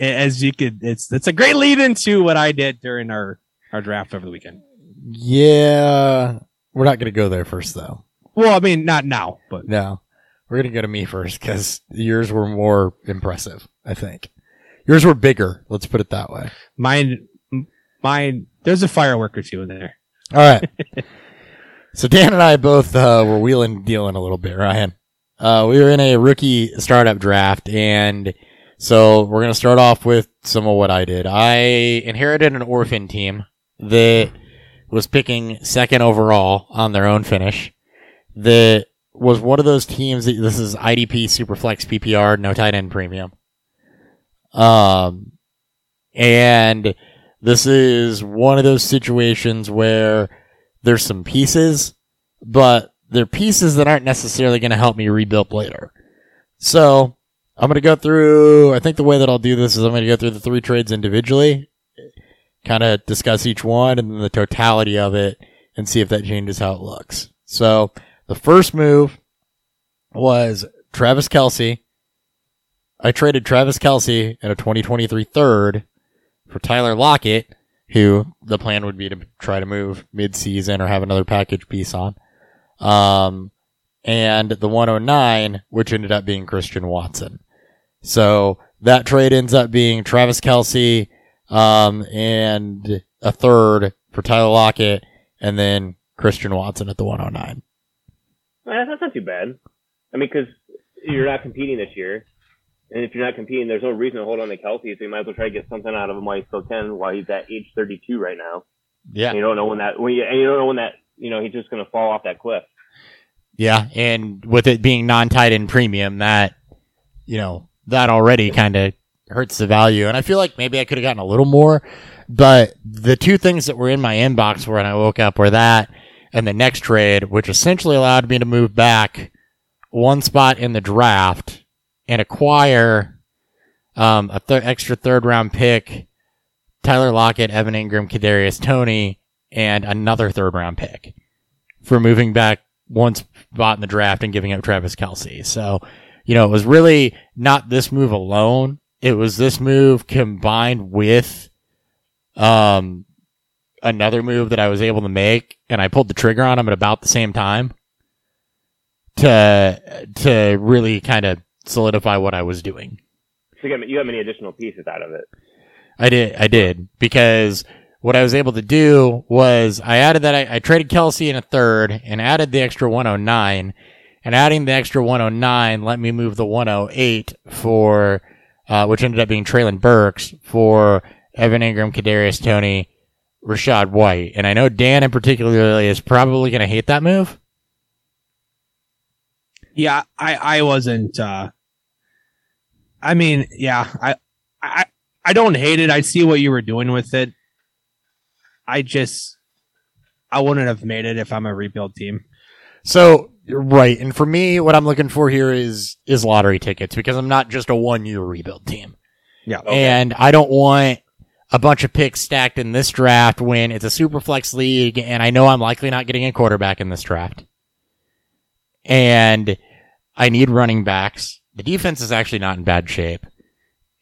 As you could, it's a great lead into what I did during our draft over the weekend. Yeah, we're not gonna go there first though. Well, I mean, not now, but no, we're gonna go to me first because yours were more impressive. I think yours were bigger. Let's put it that way. Mine. There's a firework or two in there. All right. So Dan and I both were wheeling and dealing a little bit, Ryan. We were in a rookie startup draft, and so we're going to start off with some of what I did. I inherited an orphan team that was picking 2nd overall on their own finish. That was one of those teams that this is IDP, Superflex, PPR, no tight end premium. And this is one of those situations where there's some pieces, but they're pieces that aren't necessarily going to help me rebuild later. So I'm going to go through, I think the way that I'll do this is I'm going to go through the 3 trades individually, kind of discuss each one and the totality of it and see if that changes how it looks. So the first move was Travis Kelce. I traded Travis Kelce in a 2023 third for Tyler Lockett, who the plan would be to try to move mid-season or have another package piece on. And the 109, which ended up being Christian Watson. So that trade ends up being Travis Kelce and a third for Tyler Lockett, and then Christian Watson at the 109. That's not too bad. I mean, because you're not competing this year. And if you're not competing, there's no reason to hold on to Kelce, so you might as well try to get something out of him while you still can, while he's at age 32 right now. Yeah. And you don't know when that, he's just going to fall off that cliff. Yeah. And with it being non-tight end premium, that already kind of hurts the value. And I feel like maybe I could have gotten a little more, but the 2 things that were in my inbox when I woke up were that and the next trade, which essentially allowed me to move back 1 spot in the draft and acquire a extra third-round pick, Tyler Lockett, Evan Ingram, Kadarius Toney, and another third-round pick for moving back 1 spot in the draft and giving up Travis Kelce. So, it was really not this move alone. It was this move combined with another move that I was able to make, and I pulled the trigger on him at about the same time to really kind of solidify what I was doing. So you got many additional pieces out of it. I did, because what I was able to do was I added that I traded Kelce in a third and added the extra 109, and adding the extra 109 let me move the 108 for which ended up being Treylon Burks for Evan Ingram, Kadarius Toney, Rachaad White. And I know Dan in particular is probably going to hate that move. Yeah, I wasn't. I mean, yeah, I don't hate it. I see what you were doing with it. I wouldn't have made it if I'm a rebuild team. So right, and for me, what I'm looking for here is lottery tickets, because I'm not just a 1-year rebuild team. Yeah, okay. And I don't want a bunch of picks stacked in this draft when it's a super flex league, and I know I'm likely not getting a quarterback in this draft. And I need running backs. The defense is actually not in bad shape.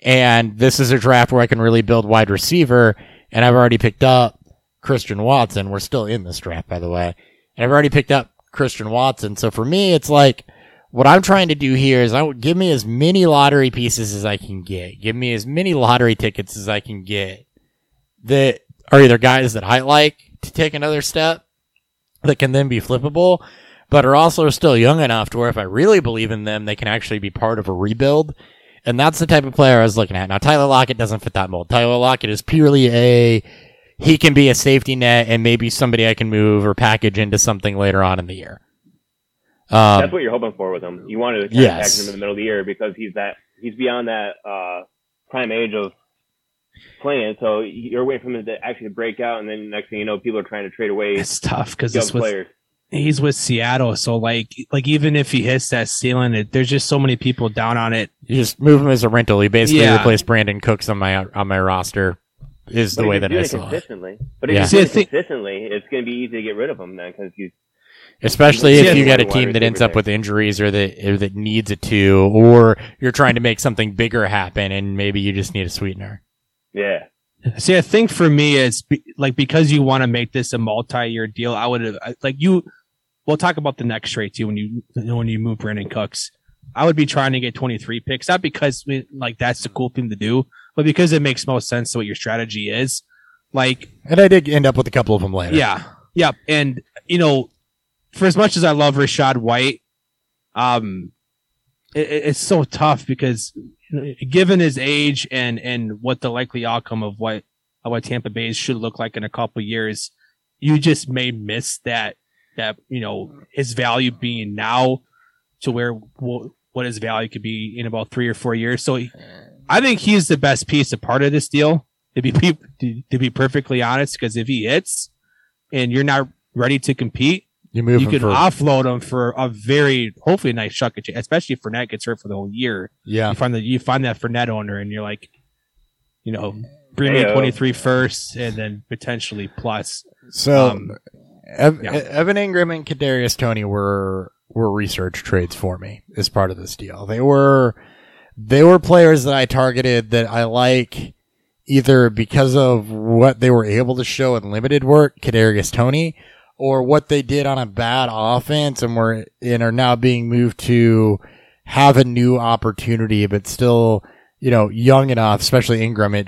And this is a draft where I can really build wide receiver. And I've already picked up Christian Watson. We're still in this draft, by the way. And I've already picked up Christian Watson. So for me, it's like what I'm trying to do here is give me as many lottery pieces as I can get. Give me as many lottery tickets as I can get that are either guys that I like to take another step that can then be flippable, but are also still young enough to where if I really believe in them, they can actually be part of a rebuild. And that's the type of player I was looking at. Now, Tyler Lockett doesn't fit that mold. Tyler Lockett is purely a he can be a safety net and maybe somebody I can move or package into something later on in the year. That's what you're hoping for with him. You wanted to kind of package him in the middle of the year because he's beyond that prime age of playing. So you're waiting for him to actually break out, and then next thing you know, people are trying to trade away. It's tough because it's players. He's with Seattle, so like even if he hits that ceiling, there's just so many people down on it. You just move him as a rental. He basically replaced Brandon Cooks on my roster. Is the way that I saw it. But if you do it consistently, it's going to be easy to get rid of him then, because you. Especially if you got a team that ends up with injuries or that needs a two, or you're trying to make something bigger happen, and maybe you just need a sweetener. Yeah. See, I think for me, it's because you want to make this a multi-year deal. I would have We'll talk about the next trade too when you move Brandon Cooks. I would be trying to get 23 picks, not because that's the cool thing to do, but because it makes most sense to what your strategy is. And I did end up with a couple of them later. Yeah, and for as much as I love Rachaad White, it's so tough because given his age and what the likely outcome of what Tampa Bay should look like in a couple of years, you just may miss that his value being now to where what his value could be in about 3 or 4 years. So I think he's the best piece, a part of this deal, to be perfectly honest, because if he hits and you're not ready to compete, you could offload him for a very hopefully nice chunk of change, especially if Fournette gets hurt for the whole year. Yeah, you find that Fournette owner, and you're like, bring me 23 first, and then potentially plus. So Evan Ingram and Kadarius Toney were research trades for me as part of this deal. They were players that I targeted that I like either because of what they were able to show in limited work, Kadarius Toney, or what they did on a bad offense and are now being moved to have a new opportunity, but still, young enough, especially Ingram at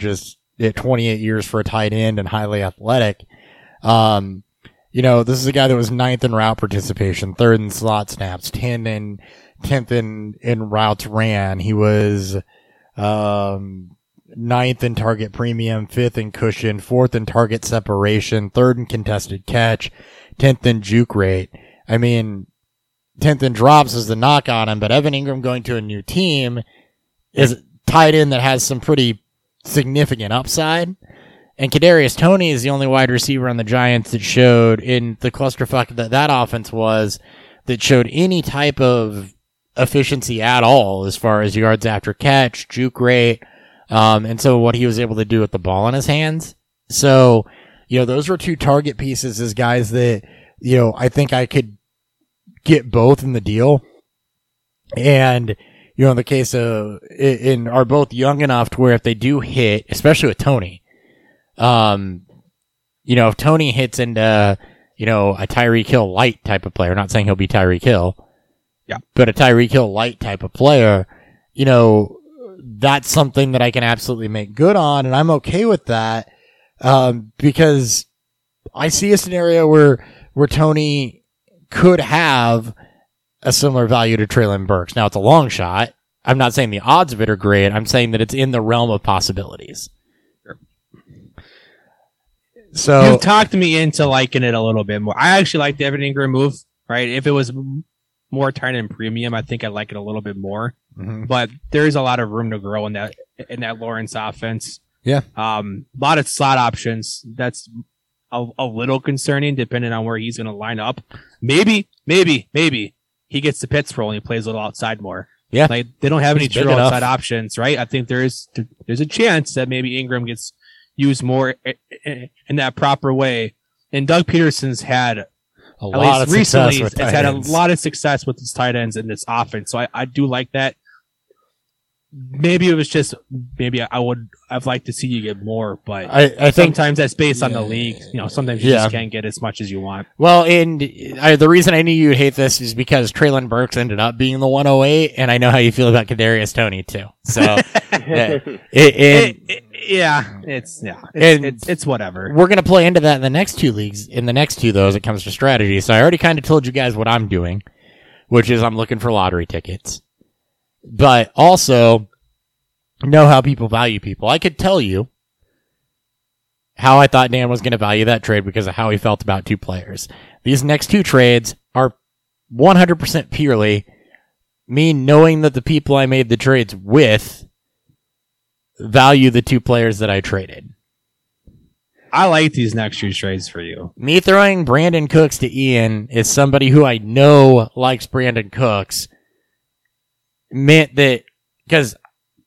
28 years for a tight end and highly athletic. This is a guy that was 9th in route participation, 3rd in slot snaps, 10th in routes ran. He was 9th in target premium, 5th in cushion, 4th in target separation, 3rd in contested catch, 10th in juke rate. 10th in drops is the knock on him, but Evan Ingram going to a new team is a tight end that has some pretty significant upside. And Kadarius Toney is the only wide receiver on the Giants that showed in the clusterfuck that offense was that showed any type of efficiency at all as far as yards after catch, juke rate, and so what he was able to do with the ball in his hands. So, those were two target pieces as guys that, I think I could get both in the deal. And, in the case of, and are both young enough to where if they do hit, especially with Toney, if Toney hits into, a Tyreek Hill light type of player, not saying he'll be Tyreek Hill, yeah, but a Tyreek Hill light type of player, that's something that I can absolutely make good on, and I'm okay with that because I see a scenario where Toney could have a similar value to Treylon Burks. Now, it's a long shot. I'm not saying the odds of it are great. I'm saying that it's in the realm of possibilities. Sure. So you've talked me into liking it a little bit more. I actually like the Evan Ingram move, right? If it was more tight end premium, I think I'd like it a little bit more. Mm-hmm. But there is a lot of room to grow in that Lawrence offense. Yeah, a lot of slot options. That's a little concerning, depending on where he's going to line up. Maybe he gets to Pittsburgh and he plays a little outside more. Yeah, they don't have any true outside options, right? I think there's a chance that maybe Ingram gets used more in that proper way. And Doug Peterson's had. A lot of recently, it's had a lot of success with its tight ends in this offense, so I do like that. Maybe I've liked to see you get more, but I sometimes that's based on the league. Sometimes you just can't get as much as you want. Well, and the reason I knew you'd hate this is because Treylon Burks ended up being the 108, and I know how you feel about Kadarius Toney too. So, it's whatever. We're gonna play into that in the next two leagues. In the next two, though, as it comes to strategy. So I already kind of told you guys what I'm doing, which is I'm looking for lottery tickets. But also know how people value people. I could tell you how I thought Dan was going to value that trade because of how he felt about two players. These next two trades are 100% purely me knowing that the people I made the trades with value the two players that I traded. I like these next two trades for you. Me throwing Brandon Cooks to Ian is somebody who I know likes Brandon Cooks. Meant that, because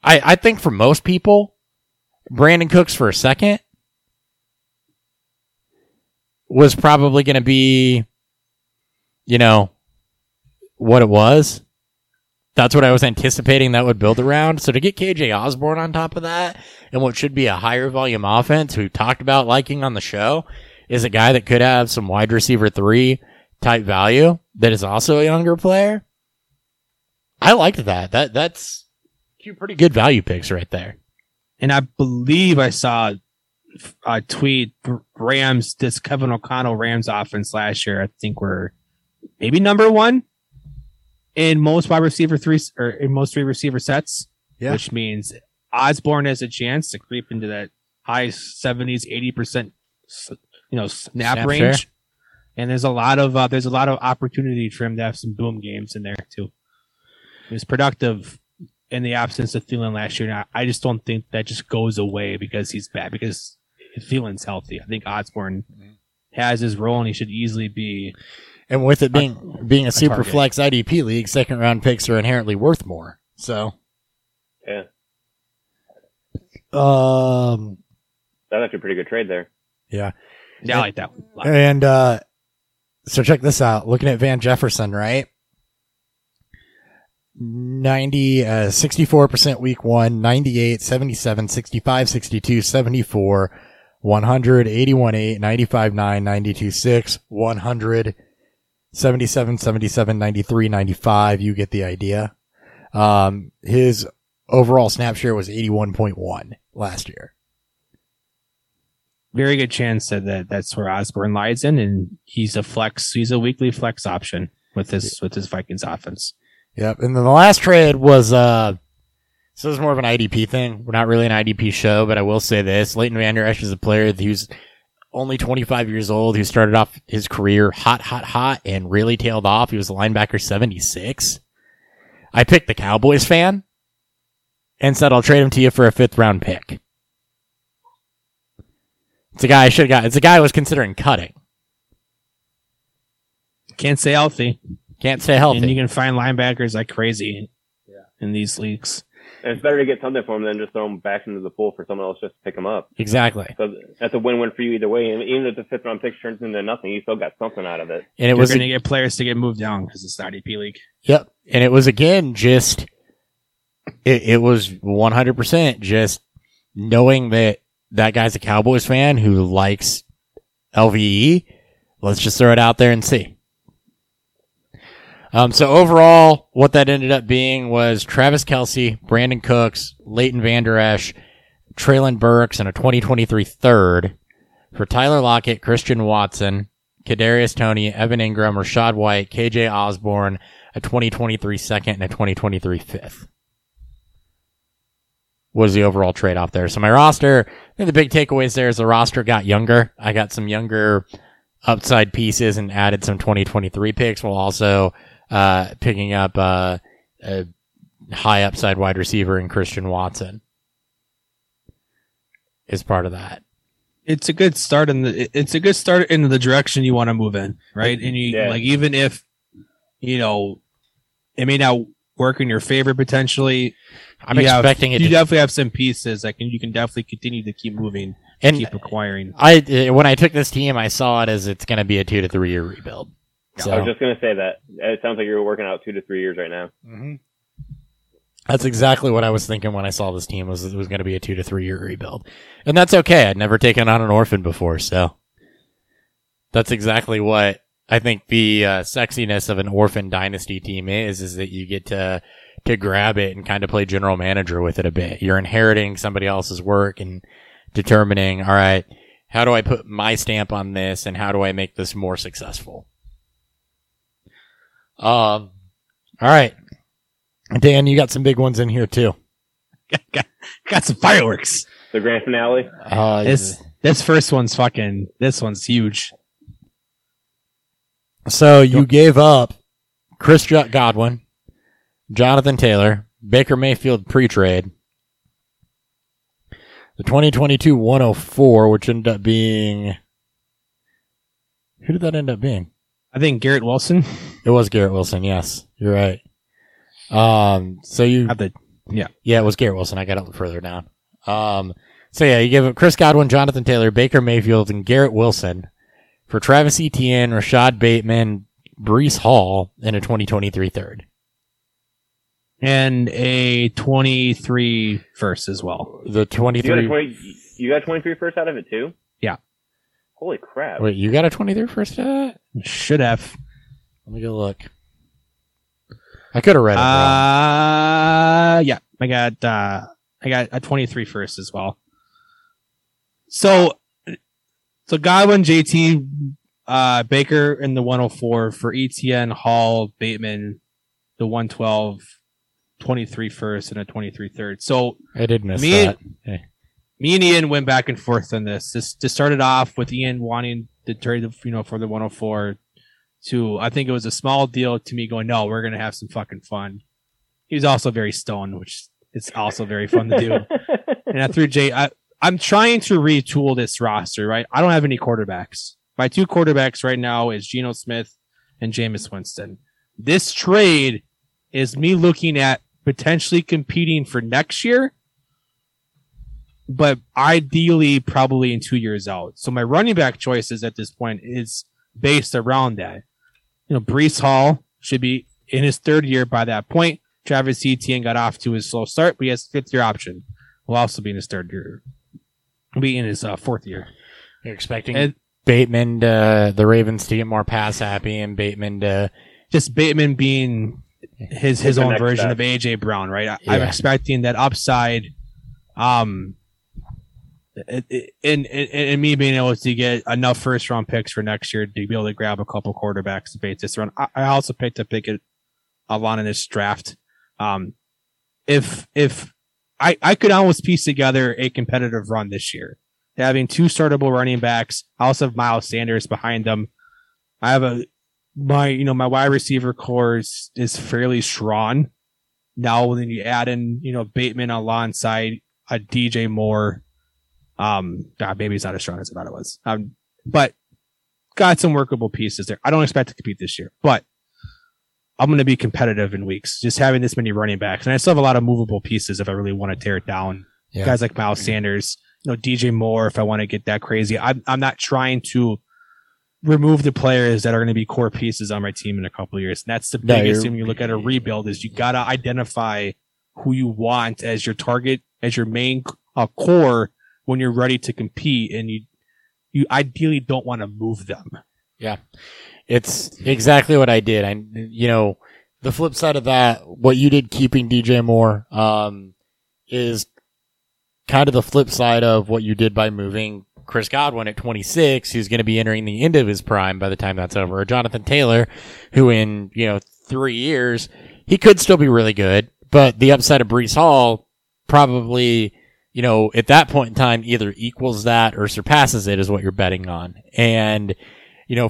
I think for most people, Brandon Cooks for a second was probably going to be, you know, what it was. That's what I was anticipating that would build around. So to get KJ Osborne on top of that, and what should be a higher volume offense, we've talked about liking on the show, is a guy that could have some wide receiver 3 type value that is also a younger player. I liked that. That's two pretty good value picks right there. And I believe I saw a tweet, Rams, this Kevin O'Connell Rams offense last year, I think were maybe number one in most wide receiver 3s or in most 3 receiver sets, yeah. Which means Osborne has a chance to creep into that high 70s, 80%, you know, snap range. Sure. And there's a lot of opportunity for him to have some boom games in there too. He was productive in the absence of Thielen last year. And I just don't think that just goes away because he's bad, because Thielen's healthy. I think Osborne has his role and he should easily be. And with it being a super target. Flex IDP league, second round picks are inherently worth more. So. Yeah. That's actually a pretty good trade there. Yeah. Yeah, I like that one a lot. And so check this out. Looking at Van Jefferson, right? 64% week one, 98, 77, 65, 62, 74, 100, 81, 8, 95, 9, 92, 6, 100, 77, 77, 93, 95. You get the idea. His overall snap share was 81.1 last year. Very good chance that that's where Osborne lies in, and he's a flex. He's a weekly flex option with his Vikings offense. Yep, and then the last trade was, so this is more of an IDP thing. We're not really an IDP show, but I will say this. Leighton Vander Esch is a player who's only 25 years old, who started off his career hot, and really tailed off. He was a linebacker 76. I picked the Cowboys fan and said, I'll trade him to you for a 5th-round pick. It's a guy I should have got. It's a guy I was considering cutting. Can't stay healthy. Can't stay healthy. And you can find linebackers like crazy in these leagues. And it's better to get something for them than just throw them back into the pool for someone else just to pick them up. Exactly. So that's a win-win for you either way. And even if the 5th-round pick turns into nothing, you still got something out of it. And it was going to get players to get moved down because it's the IDP league. Yep. And it was, again, just it was 100% just knowing that guy's a Cowboys fan who likes LVE. Let's just throw it out there and see. So overall, what that ended up being was Travis Kelce, Brandon Cooks, Leighton Vander Esch, Treylon Burks, and a 2023 third for Tyler Lockett, Christian Watson, Kadarius Toney, Evan Ingram, Rachaad White, KJ Osborne, a 2023 second, and a 2023 fifth. Was the overall trade off there? So my roster, I think the big takeaways there is the roster got younger. I got some younger upside pieces and added some 2023 picks while also picking up a high upside wide receiver in Christian Watson is part of that. It's a good start in the direction you want to move in, right? And even if it may not work in your favor potentially, you definitely have some pieces that you can definitely continue to keep moving and keep acquiring. When I took this team, I saw it as it's going to be a 2 to 3 year rebuild. So. I was just going to say that. It sounds like you're working out 2 to 3 years right now. Mm-hmm. That's exactly what I was thinking when I saw this team, was it was going to be a 2 to 3 year rebuild. And that's okay. I'd never taken on an orphan before, so that's exactly what I think the sexiness of an orphan dynasty team is that you get to grab it and kind of play general manager with it a bit. You're inheriting somebody else's work and determining, all right, how do I put my stamp on this and how do I make this more successful? All right. Dan, you got some big ones in here too. Got some fireworks. The grand finale. It's This first one's fucking, this one's huge. So you gave up Chris Godwin, Jonathan Taylor, Baker Mayfield pre-trade, the 2022 104, which ended up being, who did that end up being? I think Garrett Wilson. It was Garrett Wilson. Yes, you're right. So you have the, yeah, it was Garrett Wilson. I got it further down. So yeah, you gave up Chris Godwin, Jonathan Taylor, Baker Mayfield, and Garrett Wilson for Travis Etienne, Rashad Bateman, Breece Hall, and a 2023 third. And a 23 first as well. The 23. You got 23 first out of it too? Yeah. Holy crap. Wait, you got a 23 first out of it? Should have. Let me go look. I could have read it wrong. Yeah. I got a 23 first as well. So Godwin, JT, Baker in the 104 for Etienne, Hall, Bateman, the 112, 23 first, and a 23 third. So I did miss that. Me and Ian went back and forth on this. This started off with Ian wanting to trade the, for the 104 to, I think it was a small deal to me going, no, we're going to have some fucking fun. He was also very stoned, which is also very fun to do. And I threw I'm trying to retool this roster, right? I don't have any quarterbacks. My two quarterbacks right now is Geno Smith and Jameis Winston. This trade is me looking at potentially competing for next year, but ideally probably in 2 years out. So my running back choices at this point is based around that. Breece Hall should be in his third year by that point. Travis Etienne got off to his slow start, but he has a fifth-year option. Will also be in his third year. He'll be in his fourth year. You're expecting Bateman, the Ravens to get more pass happy, and Bateman to just Bateman being his own version of AJ Brown, right? I'm expecting that upside, and me being able to get enough first round picks for next year to be able to grab a couple quarterbacks to bait this round. I also picked up Pickett a lot in this draft. If I could almost piece together a competitive run this year, having two startable running backs. I also have Miles Sanders behind them. I have my wide receiver core is fairly strong. Now when you add in, Bateman alongside a DJ Moore, maybe it's not as strong as I thought it was. But got some workable pieces there. I don't expect to compete this year, but I'm going to be competitive in weeks, just having this many running backs. And I still have a lot of movable pieces if I really want to tear it down. Yeah. Guys like Miles Sanders, DJ Moore, if I want to get that crazy. I'm not trying to remove the players that are going to be core pieces on my team in a couple of years. And that's the biggest thing when you look at a rebuild is you got to identify who you want as your target, as your main core when you're ready to compete. And you ideally don't want to move them. Yeah. It's exactly what I did. The flip side of that, what you did keeping DJ Moore, is kind of the flip side of what you did by moving Chris Godwin at 26, who's going to be entering the end of his prime by the time that's over, or Jonathan Taylor, who in, 3 years, he could still be really good, but the upside of Breece Hall probably, at that point in time, either equals that or surpasses it is what you're betting on. And,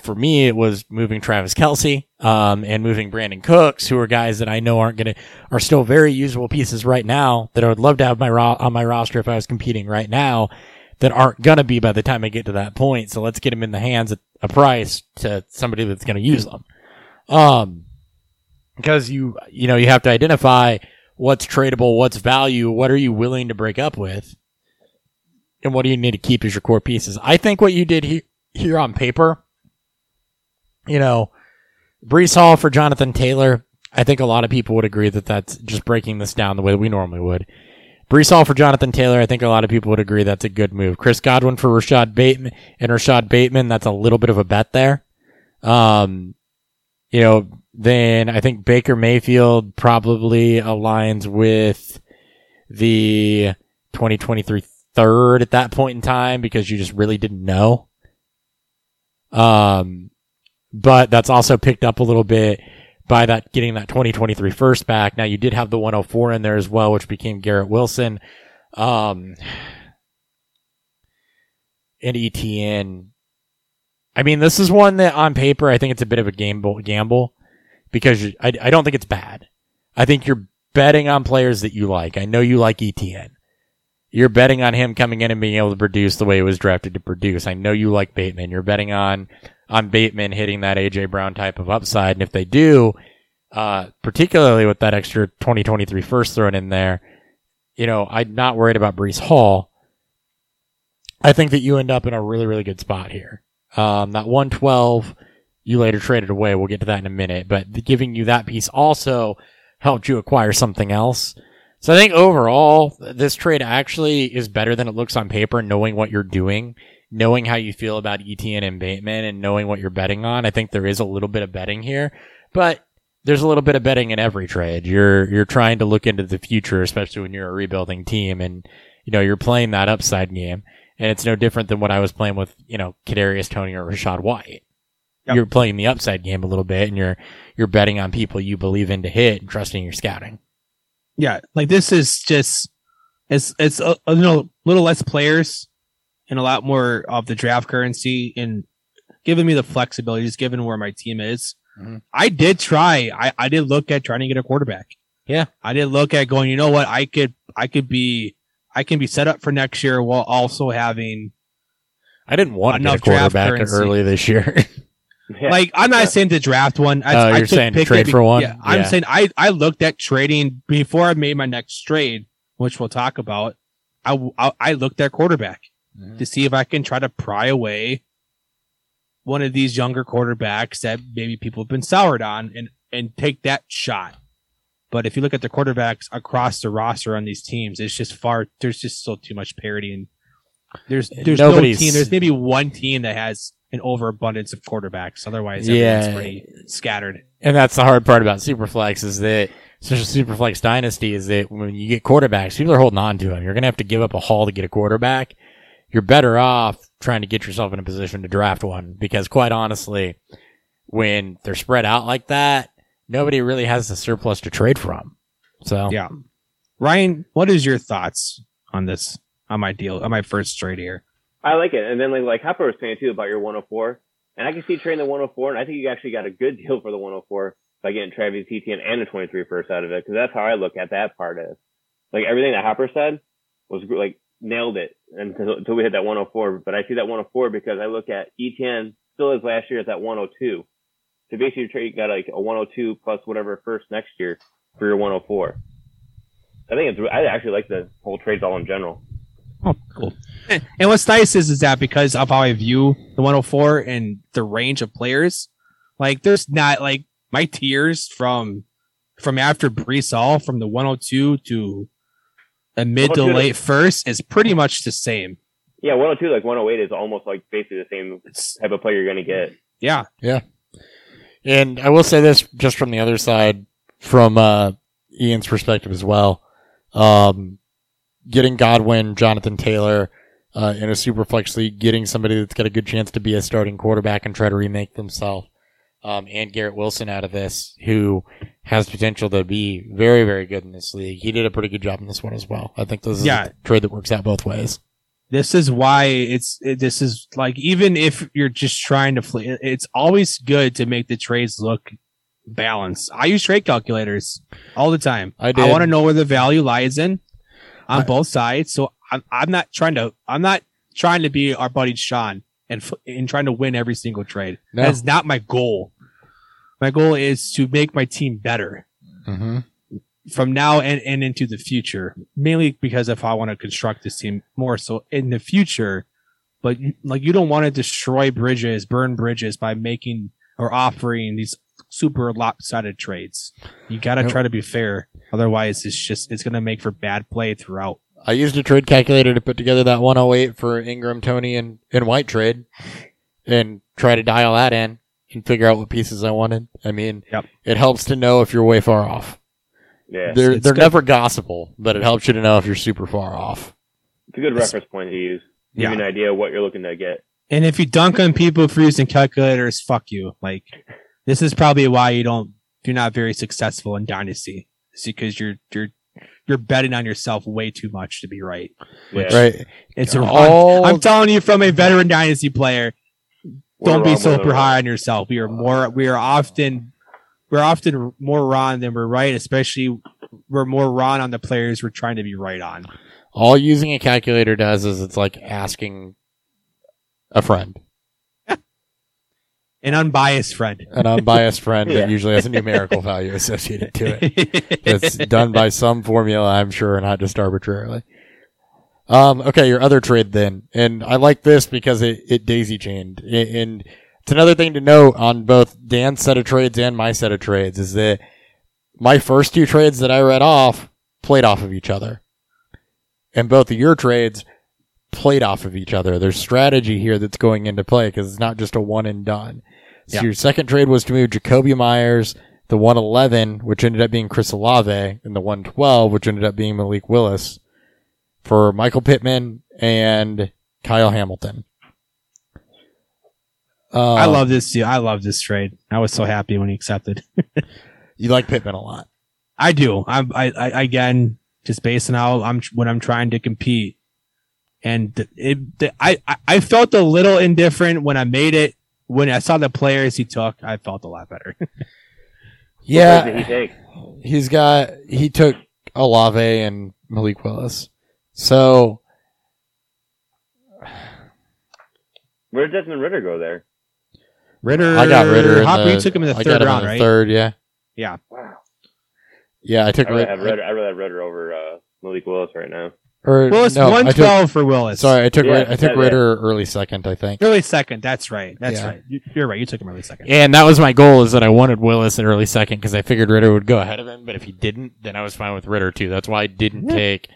for me, it was moving Travis Kelce, and moving Brandon Cooks, who are guys that I know are still very usable pieces right now that I would love to have on my roster if I was competing right now that aren't going to be by the time I get to that point. So let's get them in the hands at a price to somebody that's going to use them. Because you have to identify what's tradable, what's value, what are you willing to break up with, and what do you need to keep as your core pieces. I think what you did here on paper, Breece Hall for Jonathan Taylor. I think a lot of people would agree that that's just breaking this down the way we normally would. Breece Hall for Jonathan Taylor. I think a lot of people would agree that's a good move. Chris Godwin for Rashad Bateman. That's a little bit of a bet there. Then I think Baker Mayfield probably aligns with the 2023 third at that point in time because you just really didn't know. But that's also picked up a little bit by that getting that 2023 first back. Now you did have the 104 in there as well, which became Garrett Wilson. and ETN. I mean, this is one that on paper, I think it's a bit of a gamble because I don't think it's bad. I think you're betting on players that you like. I know you like ETN. You're betting on him coming in and being able to produce the way he was drafted to produce. I know you like Bateman. You're betting on Bateman hitting that A.J. Brown type of upside. And if they do, particularly with that extra 2023 first thrown in there, you know, I'm not worried about Breece Hall. I think that you end up in a really, really good spot here. That 112 you later traded away. We'll get to that in a minute. But giving you that piece also helped you acquire something else. So I think overall, this trade actually is better than it looks on paper, knowing what you're doing, knowing how you feel about ETN and Bateman, and knowing what you're betting on. I think there is a little bit of betting here, but there's a little bit of betting in every trade. You're trying to look into the future, especially when you're a rebuilding team, and you know, you're playing that upside game, and it's no different than what I was playing with, you know, Kadarius Toney or Rachaad White. Yep. You're playing the upside game a little bit, and you're betting on people you believe in to hit and trusting your scouting. Yeah, like this is just it's you know, little less players and a lot more of the draft currency and giving me the flexibility, just given where my team is. Mm-hmm. I did try. I did look at trying to get a quarterback. Yeah, I did look at going, you know what, I can be set up for next year while also having. I didn't want to get a quarterback early this year. Yeah. Like, I'm not saying to draft one. You're saying to trade for one? Yeah, I'm saying I looked at trading before I made my next trade, which we'll talk about. I looked at quarterback to see if I can try to pry away one of these younger quarterbacks that maybe people have been soured on and take that shot. But if you look at the quarterbacks across the roster on these teams, it's just there's just still too much parity. And there's no team. There's maybe one team that has an overabundance of quarterbacks. Otherwise, everything's pretty scattered. And that's the hard part about Superflex is that, especially Superflex Dynasty, is that when you get quarterbacks, people are holding on to them. You're going to have to give up a haul to get a quarterback. You're better off trying to get yourself in a position to draft one because, quite honestly, when they're spread out like that, nobody really has the surplus to trade from. So, yeah. Ryan, what is your thoughts on this, on my first trade here? I like it. And then like Hopper was saying too about your 104. And I can see trading the 104, and I think you actually got a good deal for the 104 by getting Travis Etienne and a 23 first out of it, because that's how I look at that part of. Like, everything that Hopper said was like nailed it until we hit that 104. But I see that 104 because I look at Etienne still as last year at that 102. So basically you got like a 102 plus whatever first next year for your 104. I actually like the whole trades all in general. Oh, cool. And what's nice is that because of how I view the 104 and the range of players, like there's not like my tiers from after Breece Hall from the 102 to a mid to late first is pretty much the same. Yeah, 102 like 108 is almost like basically the same type of player you're going to get. Yeah. Yeah. And I will say this just from the other side, from Ian's perspective as well. Getting Godwin, Jonathan Taylor in a super flex league, getting somebody that's got a good chance to be a starting quarterback and try to remake themselves, and Garrett Wilson out of this, who has potential to be very, very good in this league. He did a pretty good job in this one as well. I think this is a trade that works out both ways. This is why this is like, even if you're just trying to play, it's always good to make the trades look balanced. I use trade calculators all the time. I want to know where the value lies in. On both sides, so I'm not trying to be our buddy Sean and trying to win every single trade. No. That's not my goal. My goal is to make my team better from now and into the future, mainly because if I want to construct this team more so in the future. But like, you don't want to destroy bridges, burn bridges by making or offering these super lopsided trades. You got to try to be fair. Otherwise, it's going to make for bad play throughout. I used a trade calculator to put together that 108 for Ingram, Toney, and White trade and try to dial that in and figure out what pieces I wanted. I mean, it helps to know if you're way far off. Yeah, They're never gossipable, but it helps you to know if you're super far off. It's a good reference point to use. Give you an idea of what you're looking to get. And if you dunk on people for using calculators, fuck you. Like, this is probably why you're not very successful in Dynasty. It's because you're you're betting on yourself way too much to be right. Which, right. It's all. I'm telling you, from a veteran dynasty player, don't be super high on yourself. We're often more wrong than we're right. Especially we're more wrong on the players we're trying to be right on. All using a calculator does is it's like asking a friend. An unbiased friend that usually has a numerical value associated to it. That's done by some formula, I'm sure, not just arbitrarily. Okay, your other trade then. And I like this because it daisy-chained. And it's another thing to note on both Dan's set of trades and my set of trades is that my first two trades that I read off played off of each other. And both of your trades played off of each other. There's strategy here that's going into play because it's not just a one and done. So Your second trade was to move Jacoby Myers, the 111, which ended up being Chris Olave, and the 112, which ended up being Malik Willis, for Michael Pittman and Kyle Hamilton. I love this deal. I love this trade. I was so happy when he accepted. You like Pittman a lot. I do. I again, just based on how when I'm trying to compete. And I felt a little indifferent when I made it. When I saw the players he took, I felt a lot better. Yeah, what did he take? He took Olave and Malik Willis. So where did Desmond Ridder go there? I got Ridder. You took him in the third round, right? Third, yeah. Yeah. Wow. Yeah, I took Ridder. I really have Ridder over Malik Willis right now. Willis, no, 112 for Willis. Sorry, I took Ridder early second, I think. Early second, that's right. That's right. You're right. You took him early second. And that was my goal, is that I wanted Willis in early second because I figured Ridder would go ahead of him. But if he didn't, then I was fine with Ridder too. That's why I didn't take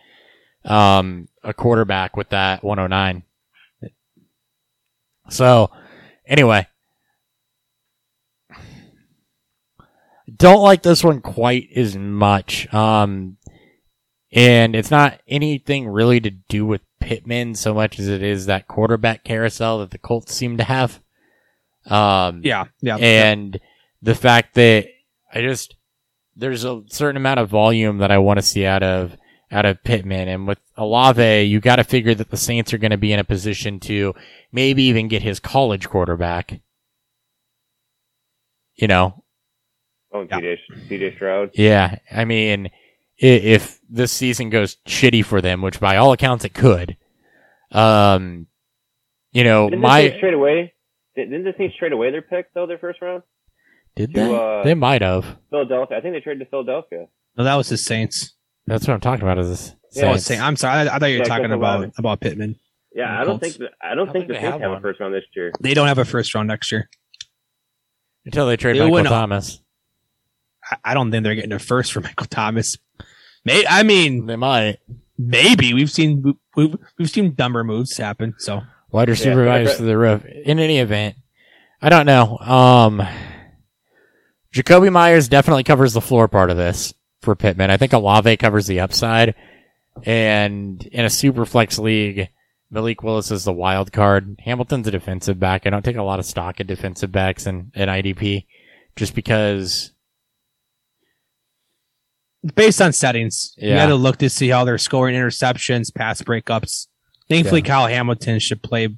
a quarterback with that 109. So, anyway, don't like this one quite as much. And it's not anything really to do with Pittman so much as it is that quarterback carousel that the Colts seem to have. The fact that there's a certain amount of volume that I want to see out of Pittman. And with Olave, you got to figure that the Saints are going to be in a position to maybe even get his college quarterback. You know? Oh, CJ Stroud. Yeah. I mean, if this season goes shitty for them, which by all accounts it could, Didn't the Saints trade away their pick though? Their first round. Did they? They might have. Philadelphia. I think they traded to Philadelphia. No, that was the Saints. That's what I'm talking about. Is the Saints? Yeah, I'm sorry. I thought you were talking about Pittman. Yeah, I don't think the Saints have a first round this year. They don't have a first round next year until they trade Michael Thomas. I don't think they're getting a first for Michael Thomas. They might. Maybe we've seen dumber moves happen. So wide receiver rise to the roof. In any event, I don't know. Jacoby Myers definitely covers the floor part of this for Pittman. I think Olave covers the upside, and in a super flex league, Malik Willis is the wild card. Hamilton's a defensive back. I don't take a lot of stock in defensive backs and IDP, just because. Based on settings, you got to look to see how they're scoring interceptions, pass breakups. Thankfully, Kyle Hamilton should play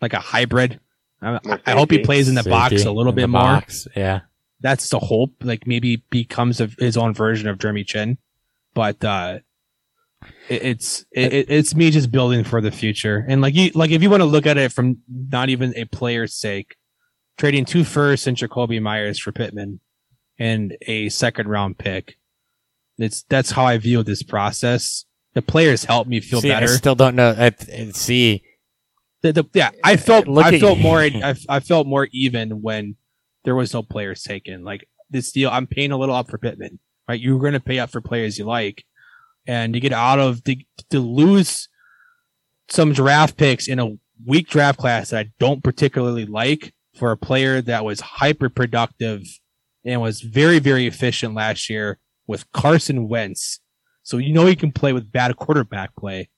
like a hybrid. I hope he plays in the box a little bit more. Yeah, that's the hope. Like maybe becomes his own version of Jeremy Chin, but it's me just building for the future. And if you want to look at it from not even a player's sake, trading 2 firsts and Jacoby Myers for Pittman and a second round pick. That's how I view this process. The players help me feel better. I still don't know. I felt more even when there was no players taken. Like this deal, I'm paying a little up for Pittman. Right, you're going to pay up for players you like, and you get out of to lose some draft picks in a weak draft class that I don't particularly like for a player that was hyper productive and was very very efficient last year. With Carson Wentz, so he can play with bad quarterback play,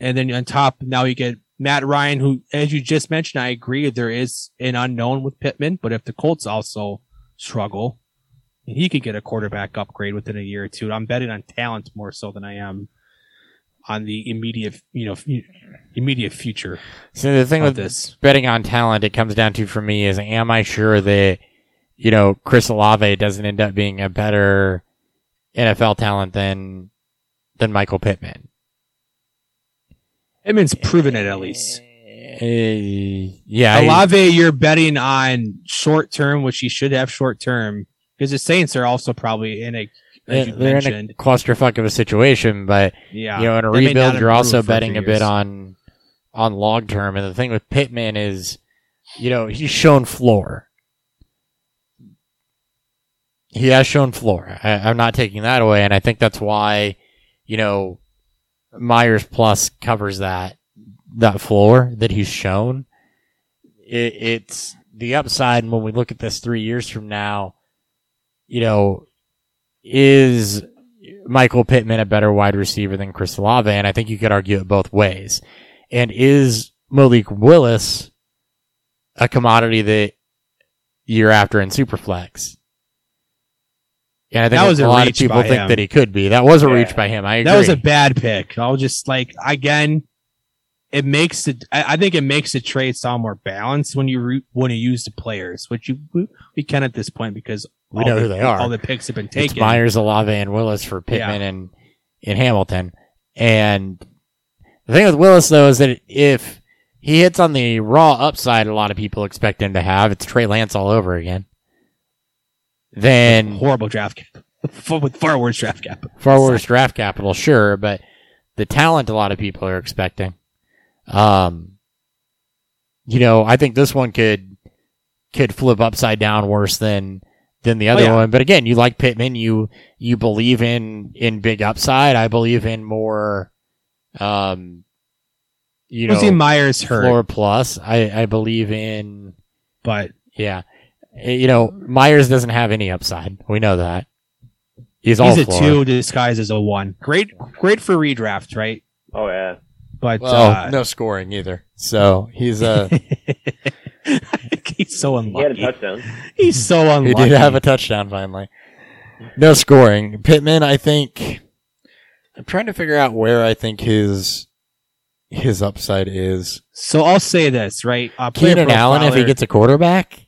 and then on top now you get Matt Ryan, who, as you just mentioned, I agree there is an unknown with Pittman, but if the Colts also struggle, he could get a quarterback upgrade within a year or two. I'm betting on talent more so than I am on the immediate, immediate future. So the thing with this betting on talent, it comes down to for me is, am I sure that, Chris Olave doesn't end up being a better NFL talent than Michael Pittman? Pittman's proven it at least. Yeah. Olave, you're betting on short term, which you should have short term, because the Saints are also probably in a, in a clusterfuck of a situation, but in a rebuild, you're also betting a bit on long term. And the thing with Pittman is, he's shown floor. He has shown floor. I'm not taking that away. And I think that's why, Myers Plus covers that floor that he's shown. It's the upside. And when we look at this 3 years from now, is Michael Pittman a better wide receiver than Chris Olave? And I think you could argue it both ways. And is Malik Willis a commodity that you're after in Superflex? And I think that was a lot of people think him. That he could be. That was a reach by him. I agree. That was a bad pick. I'll just it makes it. I think it makes the trade sound more balanced when you use the players, which we can at this point because we know who they are. All the picks have been taken. It's Myers, Olave, and Willis for Pittman and Hamilton. And the thing with Willis though is that if he hits on the raw upside, a lot of people expect him to have, it's Trey Lance all over again. Then horrible draft cap with far worse draft capital. Far worse draft capital, sure, but the talent a lot of people are expecting. I think this one could flip upside down worse than the other one. But again, you like Pittman, you believe in big upside. I believe in more Myers hurt floor plus. I believe in Myers doesn't have any upside. We know that. He's a floor. 2 disguised as a 1. Great for redraft, right? Oh yeah. But no scoring either. So he's he's so unlucky. He had a touchdown. He's so unlucky. He did have a touchdown finally. No scoring. Pittman, I think I'm trying to figure out where I think his upside is. So I'll say this, right? Keenan Allen, if he gets a quarterback.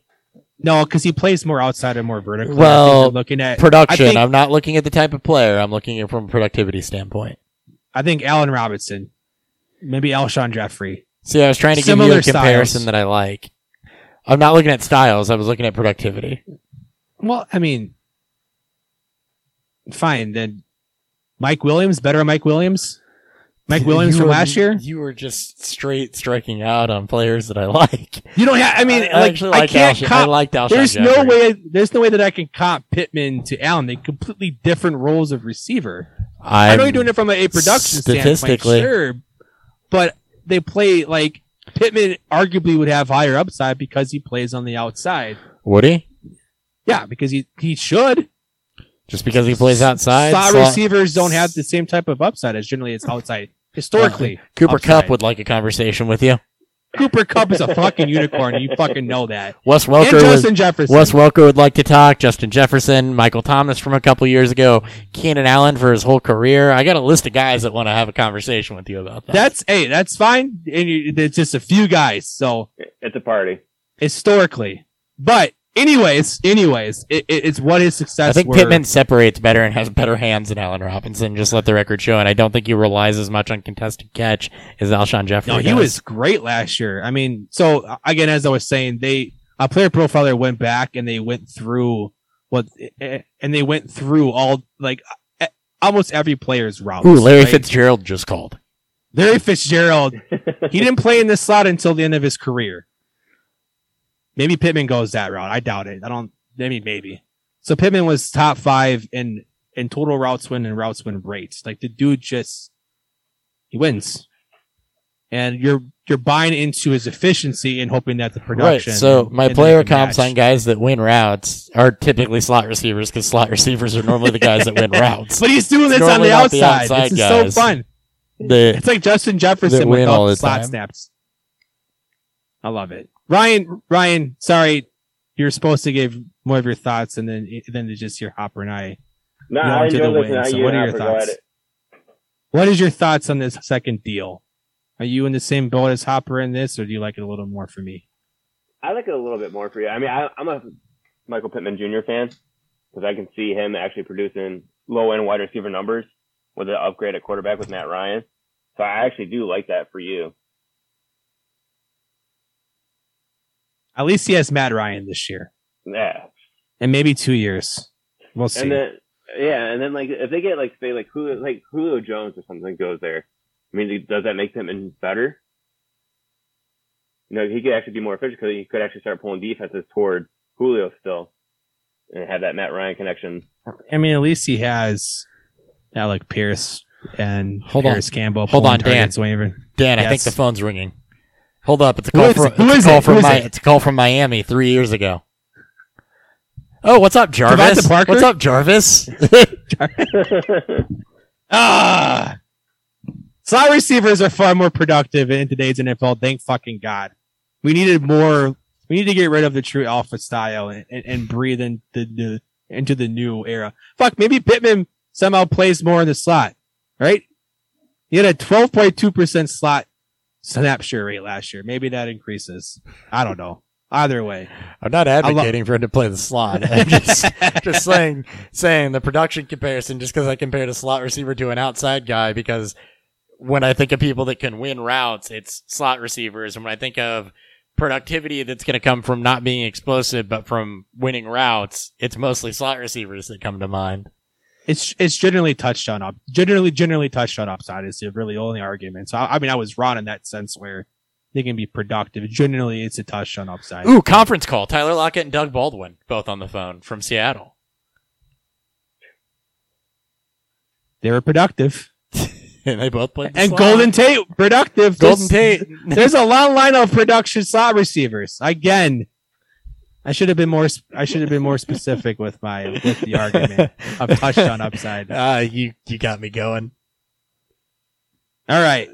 No, because he plays more outside and more vertical. Well, I'm looking at production. I'm not looking at the type of player. I'm looking at from a productivity standpoint. I think Allen Robinson, maybe Alshon Jeffrey. See, I was trying to give you a comparison that I like. I'm not looking at styles. I was looking at productivity. Well, I mean, fine. Then Mike Williams, better Mike Williams? Mike Williams from last year? You were just straight striking out on players that I like. You don't have, I can't cop. There's no way that I can cop Pittman to Allen. They're completely different roles of receiver. I know you're doing it from a production standpoint, sure, but they play Pittman arguably would have higher upside because he plays on the outside. Would he? Yeah, because he should. Just because he plays outside? Slot receivers don't have the same type of upside as generally it's outside. Historically, Cooper Kupp would like a conversation with you. Cooper Kupp is a fucking unicorn. You fucking know that. Wes Welker would like to talk. Justin Jefferson, Michael Thomas from a couple years ago, Keenan Allen for his whole career. I got a list of guys that want to have a conversation with you about that. That's fine. And it's just a few guys. So it's a party historically, but anyways, it's what his success. I think Pittman separates better and has better hands than Allen Robinson. Just let the record show, and I don't think he relies as much on contested catch as Alshon Jeffrey. No, he was great last year. I mean, so again, as I was saying, a player profiler went back and they went through all almost every player's routes. Ooh, Larry Fitzgerald just called. Larry Fitzgerald, he didn't play in this slot until the end of his career. Maybe Pittman goes that route. I doubt it. Maybe. So Pittman was top 5 in total routes win and routes win rates. The dude he wins. And you're buying into his efficiency and hoping that the production. Right. So my player comps on guys that win routes are typically slot receivers because slot receivers are normally the guys that win routes. But he's doing this on the outside. This is so fun. It's like Justin Jefferson with all the slot snaps. I love it. Ryan, sorry, you're supposed to give more of your thoughts, and then to just hear Hopper and I. No, I enjoy listening. So what are your thoughts? What is your thoughts on this second deal? Are you in the same boat as Hopper in this, or do you like it a little more for me? I like it a little bit more for you. I mean, I'm a Michael Pittman Jr. fan because I can see him actually producing low-end wide receiver numbers with an upgrade at quarterback with Matt Ryan. So I actually do like that for you. At least he has Matt Ryan this year. Yeah. And maybe 2 years. We'll see. And then, yeah, and then like if they get like say like Julio Jones or something goes there, I mean, does that make them better? You know, he could actually be more efficient because he could actually start pulling defenses toward Julio still and have that Matt Ryan connection. I mean, at least he has Alec Pierce and Paris Campbell. Hold on, Dan. Dan, yes. I think the phone's ringing. Hold up. It's a call from Miami 3 years ago. Oh, what's up, Jarvis? What's up, Jarvis? Ah! Slot receivers are far more productive in today's NFL. Thank fucking God. We needed more. We need to get rid of the true alpha style and breathe into the new era. Fuck, maybe Pittman somehow plays more in the slot, right? He had a 12.2% slot snap share rate last year. Maybe that increases. I don't know. Either way, I'm not advocating for him to play the slot. I'm just saying the production comparison, just because I compared a slot receiver to an outside guy, because when I think of people that can win routes, it's slot receivers. And when I think of productivity that's going to come from not being explosive, but from winning routes, it's mostly slot receivers that come to mind. It's generally touchdown up, generally touchdown upside is the really only argument. So I mean, I was wrong in that sense where they can be productive. Generally, it's a touchdown upside. Ooh, conference call. Tyler Lockett and Doug Baldwin both on the phone from Seattle. They were productive. And they both played the slot. Golden Tate, productive. There's a long line of production slot receivers. Again, I should have been more specific with the argument of touchdown upside. You got me going. All right.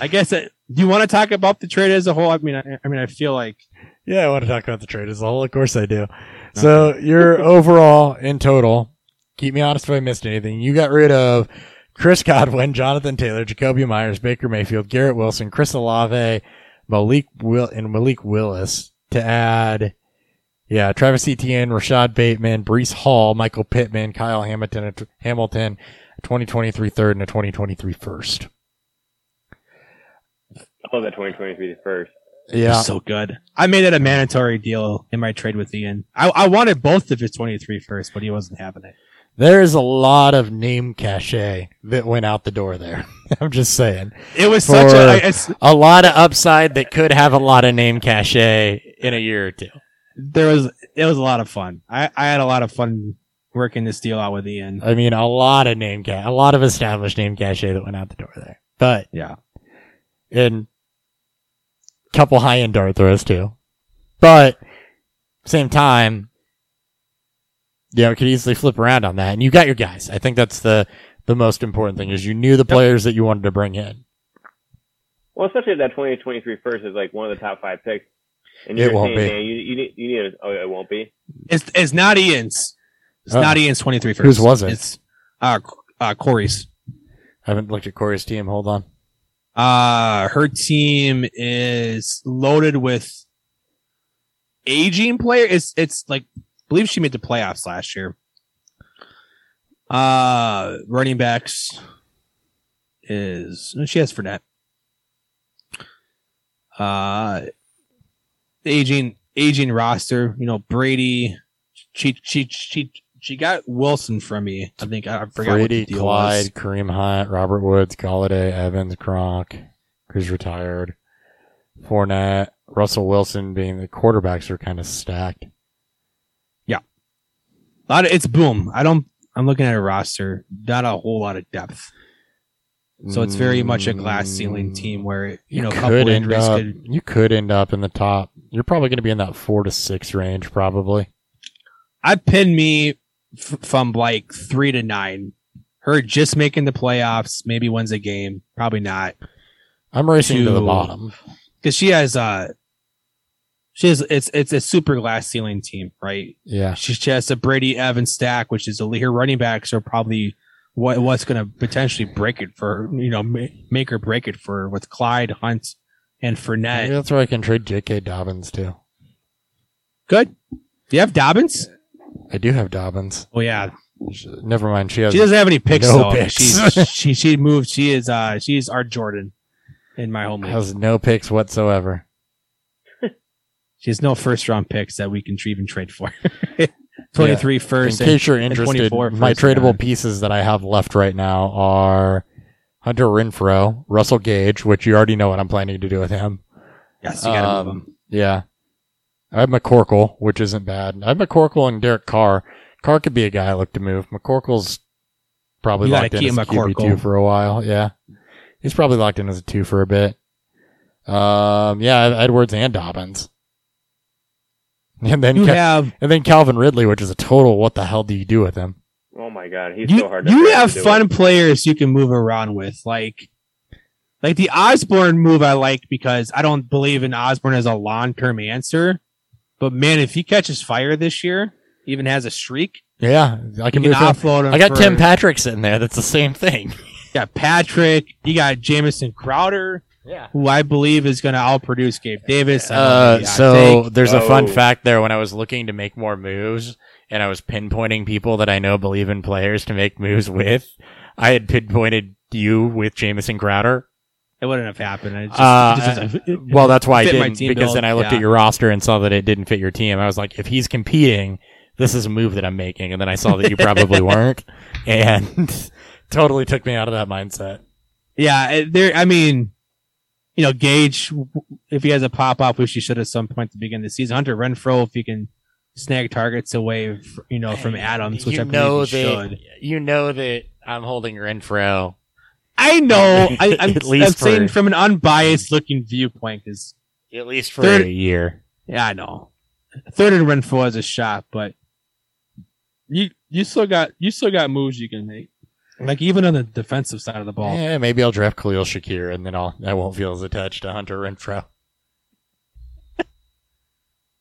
I guess. Do you want to talk about the trade as a whole? I mean, I feel like. Yeah, I want to talk about the trade as a whole. Of course, I do. Okay. So your overall in total. Keep me honest if I missed anything. You got rid of Chris Godwin, Jonathan Taylor, Jacoby Myers, Baker Mayfield, Garrett Wilson, Chris Olave, Malik Willis to add, Travis Etienne, Rashad Bateman, Breece Hall, Michael Pittman, Kyle Hamilton, a 2023 third and a 2023 first. I love that 2023 first. Yeah, so good. I made it a mandatory deal in my trade with Ian. I wanted both of his 23 first, but he wasn't having it. There is a lot of name cachet that went out the door there. I'm just saying. It was a lot of upside that could have a lot of name cachet in a year or two. It was a lot of fun. I had a lot of fun working this deal out with Ian. I mean, a lot of established name cachet that went out the door there. But yeah, and a couple high end dart throws too. But same time. Yeah, we could easily flip around on that. And you got your guys. I think that's the most important thing is you knew the players that you wanted to bring in. Well, especially that 2023 first is like one of the top five picks. And it won't be. Man, you need it. Oh, it won't be. It's not Ian's. It's not Ian's 23 first. Whose was it? It's Corey's. I haven't looked at Corey's team. Hold on. Her team is loaded with aging players. It's like... I believe she made the playoffs last year. Running backs she has Fournette. Aging roster, you know, Brady. She got Wilson from me. I think I forgot Brady, what the deal Clyde, was. Kareem Hunt, Robert Woods, Galladay, Evans, Gronk, who's retired. Fournette, Russell Wilson being the quarterbacks are kind of stacked. A lot of it's boom. I'm looking at a roster, not a whole lot of depth. So it's very much a glass ceiling team where a couple injuries you could end up in the top. You're probably going to be in that 4 to 6 range, probably. I pinned me from like 3 to 9. Her just making the playoffs, maybe wins a game, probably not. I'm racing to the bottom because she has She has, it's a super glass ceiling team, right? Yeah. She has a Brady Evans stack, which is her running backs are probably what's going to potentially break it for, make or break it for with Clyde, Hunt, and Fournette. Maybe that's where I can trade J.K. Dobbins too. Good. Do you have Dobbins? I do have Dobbins. Oh yeah. Never mind. She doesn't have any picks. No though. Picks. She moved. She's our Jordan in my home league. Has no picks whatsoever. She has no first round picks that we can even trade for. 23 first. In case you're interested, my tradable pieces that I have left right now are Hunter Renfrow, Russell Gage, which you already know what I'm planning to do with him. Yes, you gotta move him. Yeah. I have McCorkle, which isn't bad. I have McCorkle and Derek Carr. Carr could be a guy I look to move. McCorkle's probably locked in as a QB2 for a while. Yeah. He's probably locked in as a 2 for a bit. Yeah, I have Edwards and Dobbins. And then Calvin Ridley, which is a total what the hell do you do with him? Oh my God, he's so hard to do. You have fun players you can move around with. Like the Osborne move I like because I don't believe in Osborne as a long-term answer. But man, if he catches fire this year, even has a streak. Yeah, I can offload him. I got Tim Patrick sitting there. That's the same thing. Yeah, Patrick. You got Jamison Crowder, who I believe is going to outproduce Gabe Davis. There's a fun fact there. When I was looking to make more moves, and I was pinpointing people that I know believe in players to make moves with, I had pinpointed you with Jamison Crowder. It wouldn't have happened. Well, that's why I didn't, because then I looked at your roster and saw that it didn't fit your team. I was like, if he's competing, this is a move that I'm making. And then I saw that you probably weren't, and totally took me out of that mindset. Yeah, Gage, if he has a pop up, which he should at some point to begin the season. Hunter Renfrow, if he can snag targets away, from Adams, which I believe he should. You know that I'm holding Renfrow. I know. I'm saying from an unbiased looking viewpoint, because at least for a year. Yeah, I know. Third and Renfrow as a shot, but you still got moves you can make. Like even on the defensive side of the ball. Yeah, maybe I'll draft Khalil Shakir, and then I won't feel as attached to Hunter Renfrow.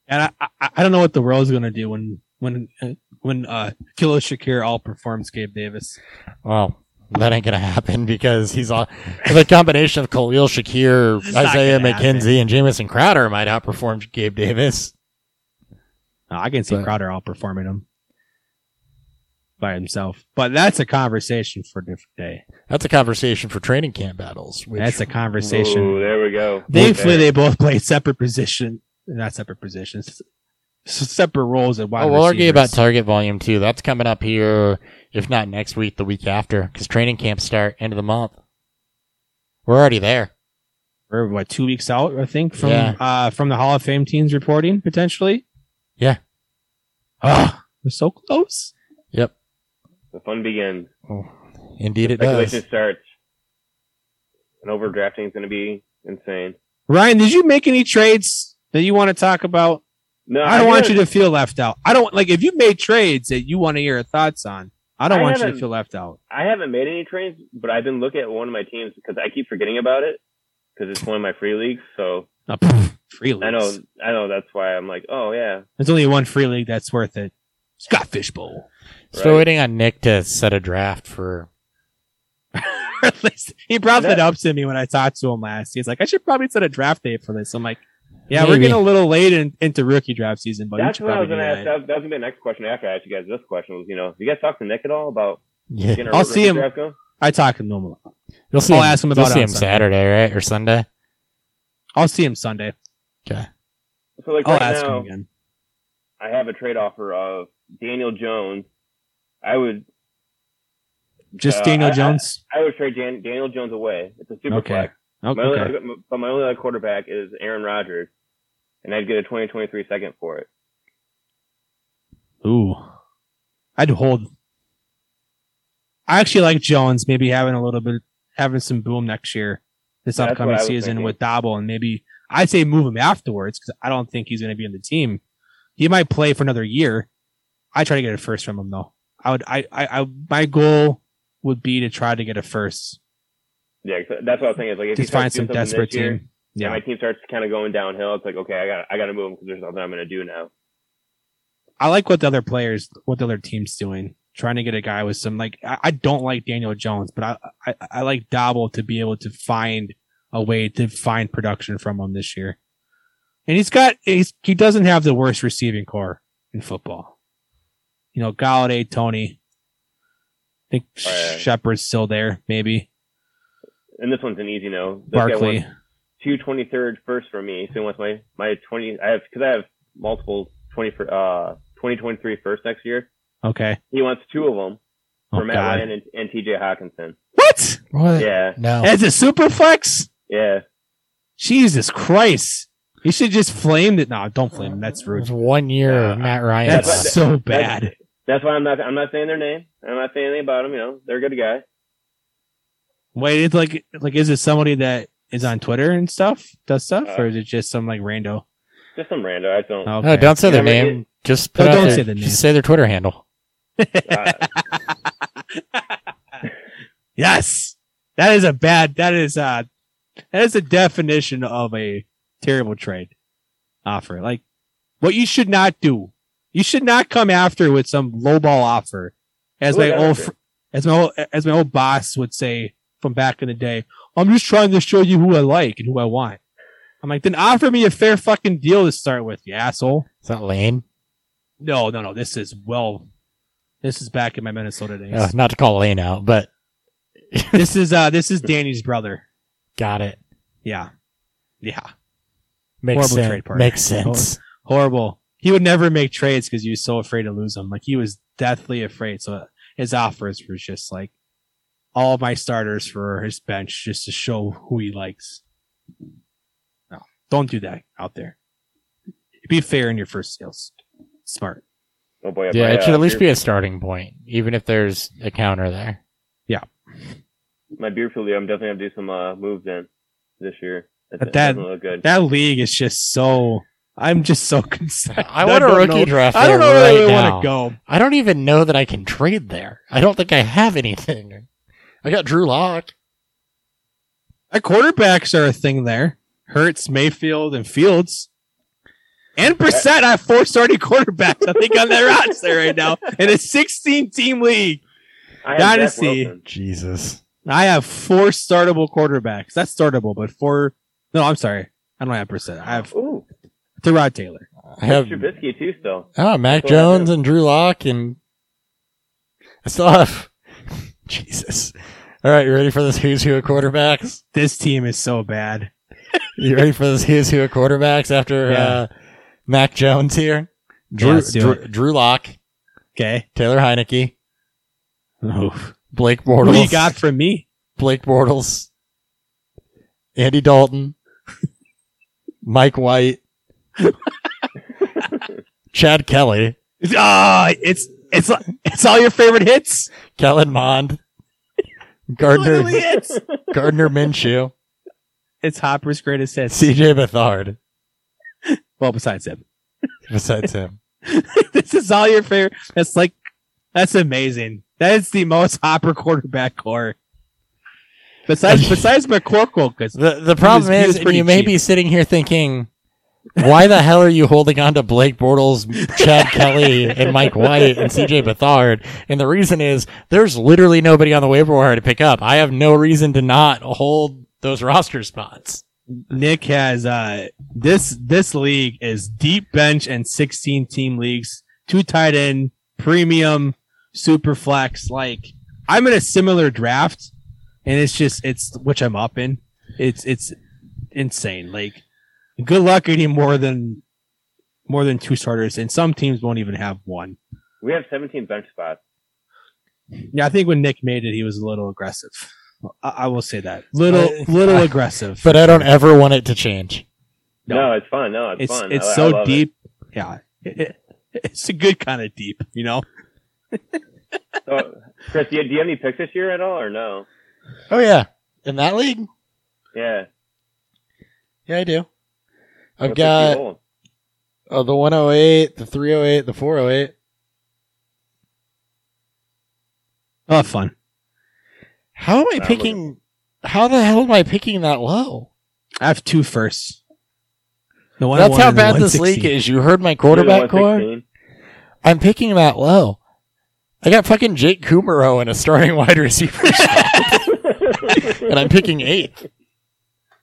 And I don't know what the world's going to do when Khalil Shakir outperforms Gabe Davis. Wow. That ain't going to happen because he's on the combination of Khalil Shakir, Isaiah McKenzie, and Jamison Crowder might outperform Gabe Davis. I can see Crowder outperforming him by himself, but that's a conversation for a different day. That's a conversation for training camp battles. That's a conversation. Ooh, there we go. Thankfully, they both play separate roles at wide receivers. We'll argue about target volume too. That's coming up here, if not next week, the week after, because training camps start end of the month. We're already there. We're 2 weeks out, I think, from the Hall of Fame teams reporting potentially. Yeah. We're so close. Yep. The fun begins. Oh, indeed, it does. Speculation starts, and overdrafting is going to be insane. Ryan, did you make any trades that you want to talk about? No, I don't want you to feel left out. I don't if you made trades that you want to hear your thoughts on. I don't want you to feel left out. I haven't made any trades, but I've been looking at one of my teams because I keep forgetting about it because it's one of my free leagues. So free leagues. I know. That's why I'm like, oh yeah. There's only one free league that's worth it. Scott Fishbowl. Right. Still waiting on Nick to set a draft for. At least he brought that up to me when I talked to him last. He's like, I should probably set a draft date for this. I'm like. Yeah, maybe. We're getting a little late into rookie draft season, but that's what I was going to ask. That was my next question. After I asked you guys this question, was do you guys talk to Nick at all about? Yeah, I'll see him. I talk to him normal. You'll see. I'll ask him about. You'll see him Saturday, right, or Sunday? I'll see him Sunday. Okay. So I'll ask him again. I have a trade offer of Daniel Jones. I would just Daniel Jones. I would trade Daniel Jones away. It's a super flex. Okay. My only other quarterback is Aaron Rodgers, and I'd get a 2023 second for it. Ooh. I'd hold. I actually like Jones, maybe having some boom next year, upcoming season with Dabble, and maybe I'd say move him afterwards because I don't think he's going to be on the team. He might play for another year. I try to get a first from him though. My goal would be to try to get a first. Yeah, that's what I was thinking. It's like if you find some desperate team. Yeah. And my team starts kind of going downhill. It's like, okay, I got to move them because there's nothing I'm going to do now. I like what the other team's doing, trying to get a guy with some, like, I don't like Daniel Jones, but I like Doble to be able to find a way to find production from him this year. And he doesn't have the worst receiving core in football. You know, Galladay, Tony, I think Shepard's still there, maybe. And this one's an easy no. Barkley. 223rd first for me. So once my 20, I have multiple 2023 first next year. Okay. He wants two of them for Matt Ryan and TJ Hawkinson. What? Yeah. No. As a super flex? Yeah. Jesus Christ. You should just flame it. No, don't flame him. That's rude. It's 1 year of Matt Ryan. That's so bad. That's why I'm not saying their name. I'm not saying anything about them. You know, they're a good guy. Wait, it's like, is it somebody that is on Twitter and stuff, does stuff, or is it just some like rando? Just some rando. I don't. Okay. No, don't say their name. Just say their Twitter handle. Yes, that is a bad. That is a definition of a terrible trade offer. Like what you should not do. You should not come after with some lowball offer, as my old boss would say from back in the day. I'm just trying to show you who I like and who I want. I'm like, then offer me a fair fucking deal to start with, you asshole. It's not lame. No. This is back in my Minnesota days. Not to call Lane out, but this is Danny's brother. Got it. Yeah. Makes sense. Horrible. He would never make trades because he was so afraid to lose them. Like he was deathly afraid. So his offers were just like all my starters for his bench just to show who he likes. No, don't do that out there. Be fair in your first sales. Smart. Oh boy, it should at least be a starting point, even if there's a counter there. Yeah. My beer filio, I'm definitely going to do some moves in this year. But that doesn't look good. That league is just so... I'm just so concerned. I want a rookie draft. I don't know where I want to go. I don't even know that I can trade there. I don't think I have anything. I got Drew Lock. Quarterbacks are a thing there. Hurts, Mayfield, and Fields. And Brissett, I have 4 starting quarterbacks. I think on their roster right now in a 16-team league. Dynasty. Jesus. I have 4 startable quarterbacks. That's startable, but 4. No, I'm sorry. I don't have Brissett. I have Tyrod Taylor. I have Trubisky too, still. Oh, Mac Jones and Drew Lock, and I still have. Jesus. All right, you ready for this who's who of quarterbacks? This team is so bad. You ready for this who's who of quarterbacks after Mac Jones here? Drew Lock. Okay. Taylor Heineke. Oof. Blake Bortles. What do you got from me? Blake Bortles. Andy Dalton. Mike White. Chad Kelly. It's all your favorite hits. Kellen Mond. Gardner Minshew. It's Hopper's greatest hits. CJ Beathard. Well, besides him. This is all your favorite. That's amazing. That is the most Hopper quarterback core. Besides McCorkle, because the problem is you may be sitting here thinking, why the hell are you holding on to Blake Bortles, Chad Kelly, and Mike White, and CJ Beathard? And the reason is there's literally nobody on the waiver wire to pick up. I have no reason to not hold those roster spots. Nick has this league is deep bench and 16-team leagues, 2 tight end, premium, super flex. Like I'm in a similar draft, and it's which I'm up in. It's insane. Like. Good luck getting more than 2 starters, and some teams won't even have 1. We have 17 bench spots. Yeah, I think when Nick made it, he was a little aggressive. I will say that little aggressive. But I don't ever want it to change. No, it's fun. No, it's fun. It's so deep. It. Yeah, it's a good kind of deep. You know. So, Chris, do you have any picks this year at all, or no? Oh yeah, in that league. Yeah, I do. I've got the 108, the 308, the 408. Oh, fun. How am I picking? How the hell am I picking that low? I have 2 firsts. That's how bad this league is. You heard my quarterback core? I'm picking him out low. I got fucking Jake Kumaro in a starting wide receiver spot. And I'm picking 8th.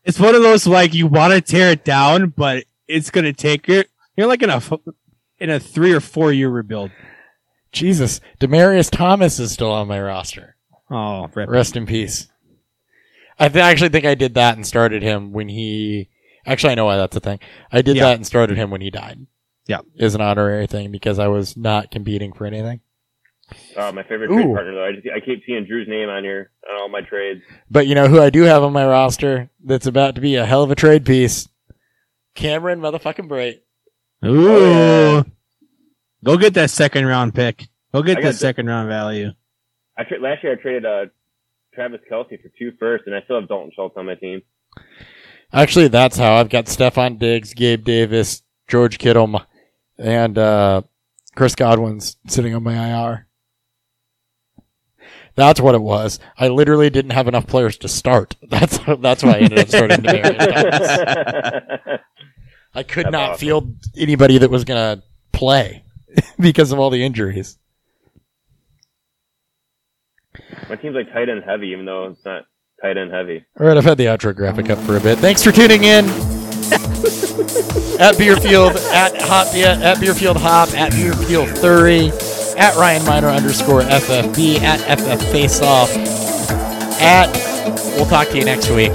It's one of those, like, you want to tear it down, but it's going to take it. You're like in a 3 or 4 year rebuild. Jesus. Demaryius Thomas is still on my roster. Oh, rest in peace. I actually think I did that and started him when he... Actually, I know why that's a thing. I did that and started him when he died. Yeah. Is an honorary thing because I was not competing for anything. My favorite trade partner, though. I keep seeing Drew's name on here on all my trades. But you know who I do have on my roster that's about to be a hell of a trade piece? Cameron motherfucking Brate. Ooh. Oh, yeah. Go get that second round pick. Go get that second round value. Last year I traded Travis Kelce for 2 firsts, and I still have Dalton Schultz on my team. Actually, that's how I've got Stefon Diggs, Gabe Davis, George Kittle, and Chris Godwin's sitting on my IR. That's what it was. I literally didn't have enough players to start. That's why I ended up starting Demaryius. I could not field anybody that was going to play because of all the injuries. My team's like tight end heavy, even though it's not tight end heavy. All right, I've had the outro graphic up for a bit. Thanks for tuning in. At Beerfield, at Hopia, at Beerfield Hop, at Beerfield Thury, at Ryan Minor _FFB, at FF Faceoff, we'll talk to you next week.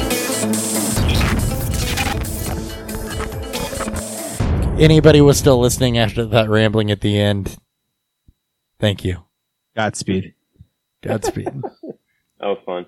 Anybody was still listening after that rambling at the end? Thank you. Godspeed. That was fun.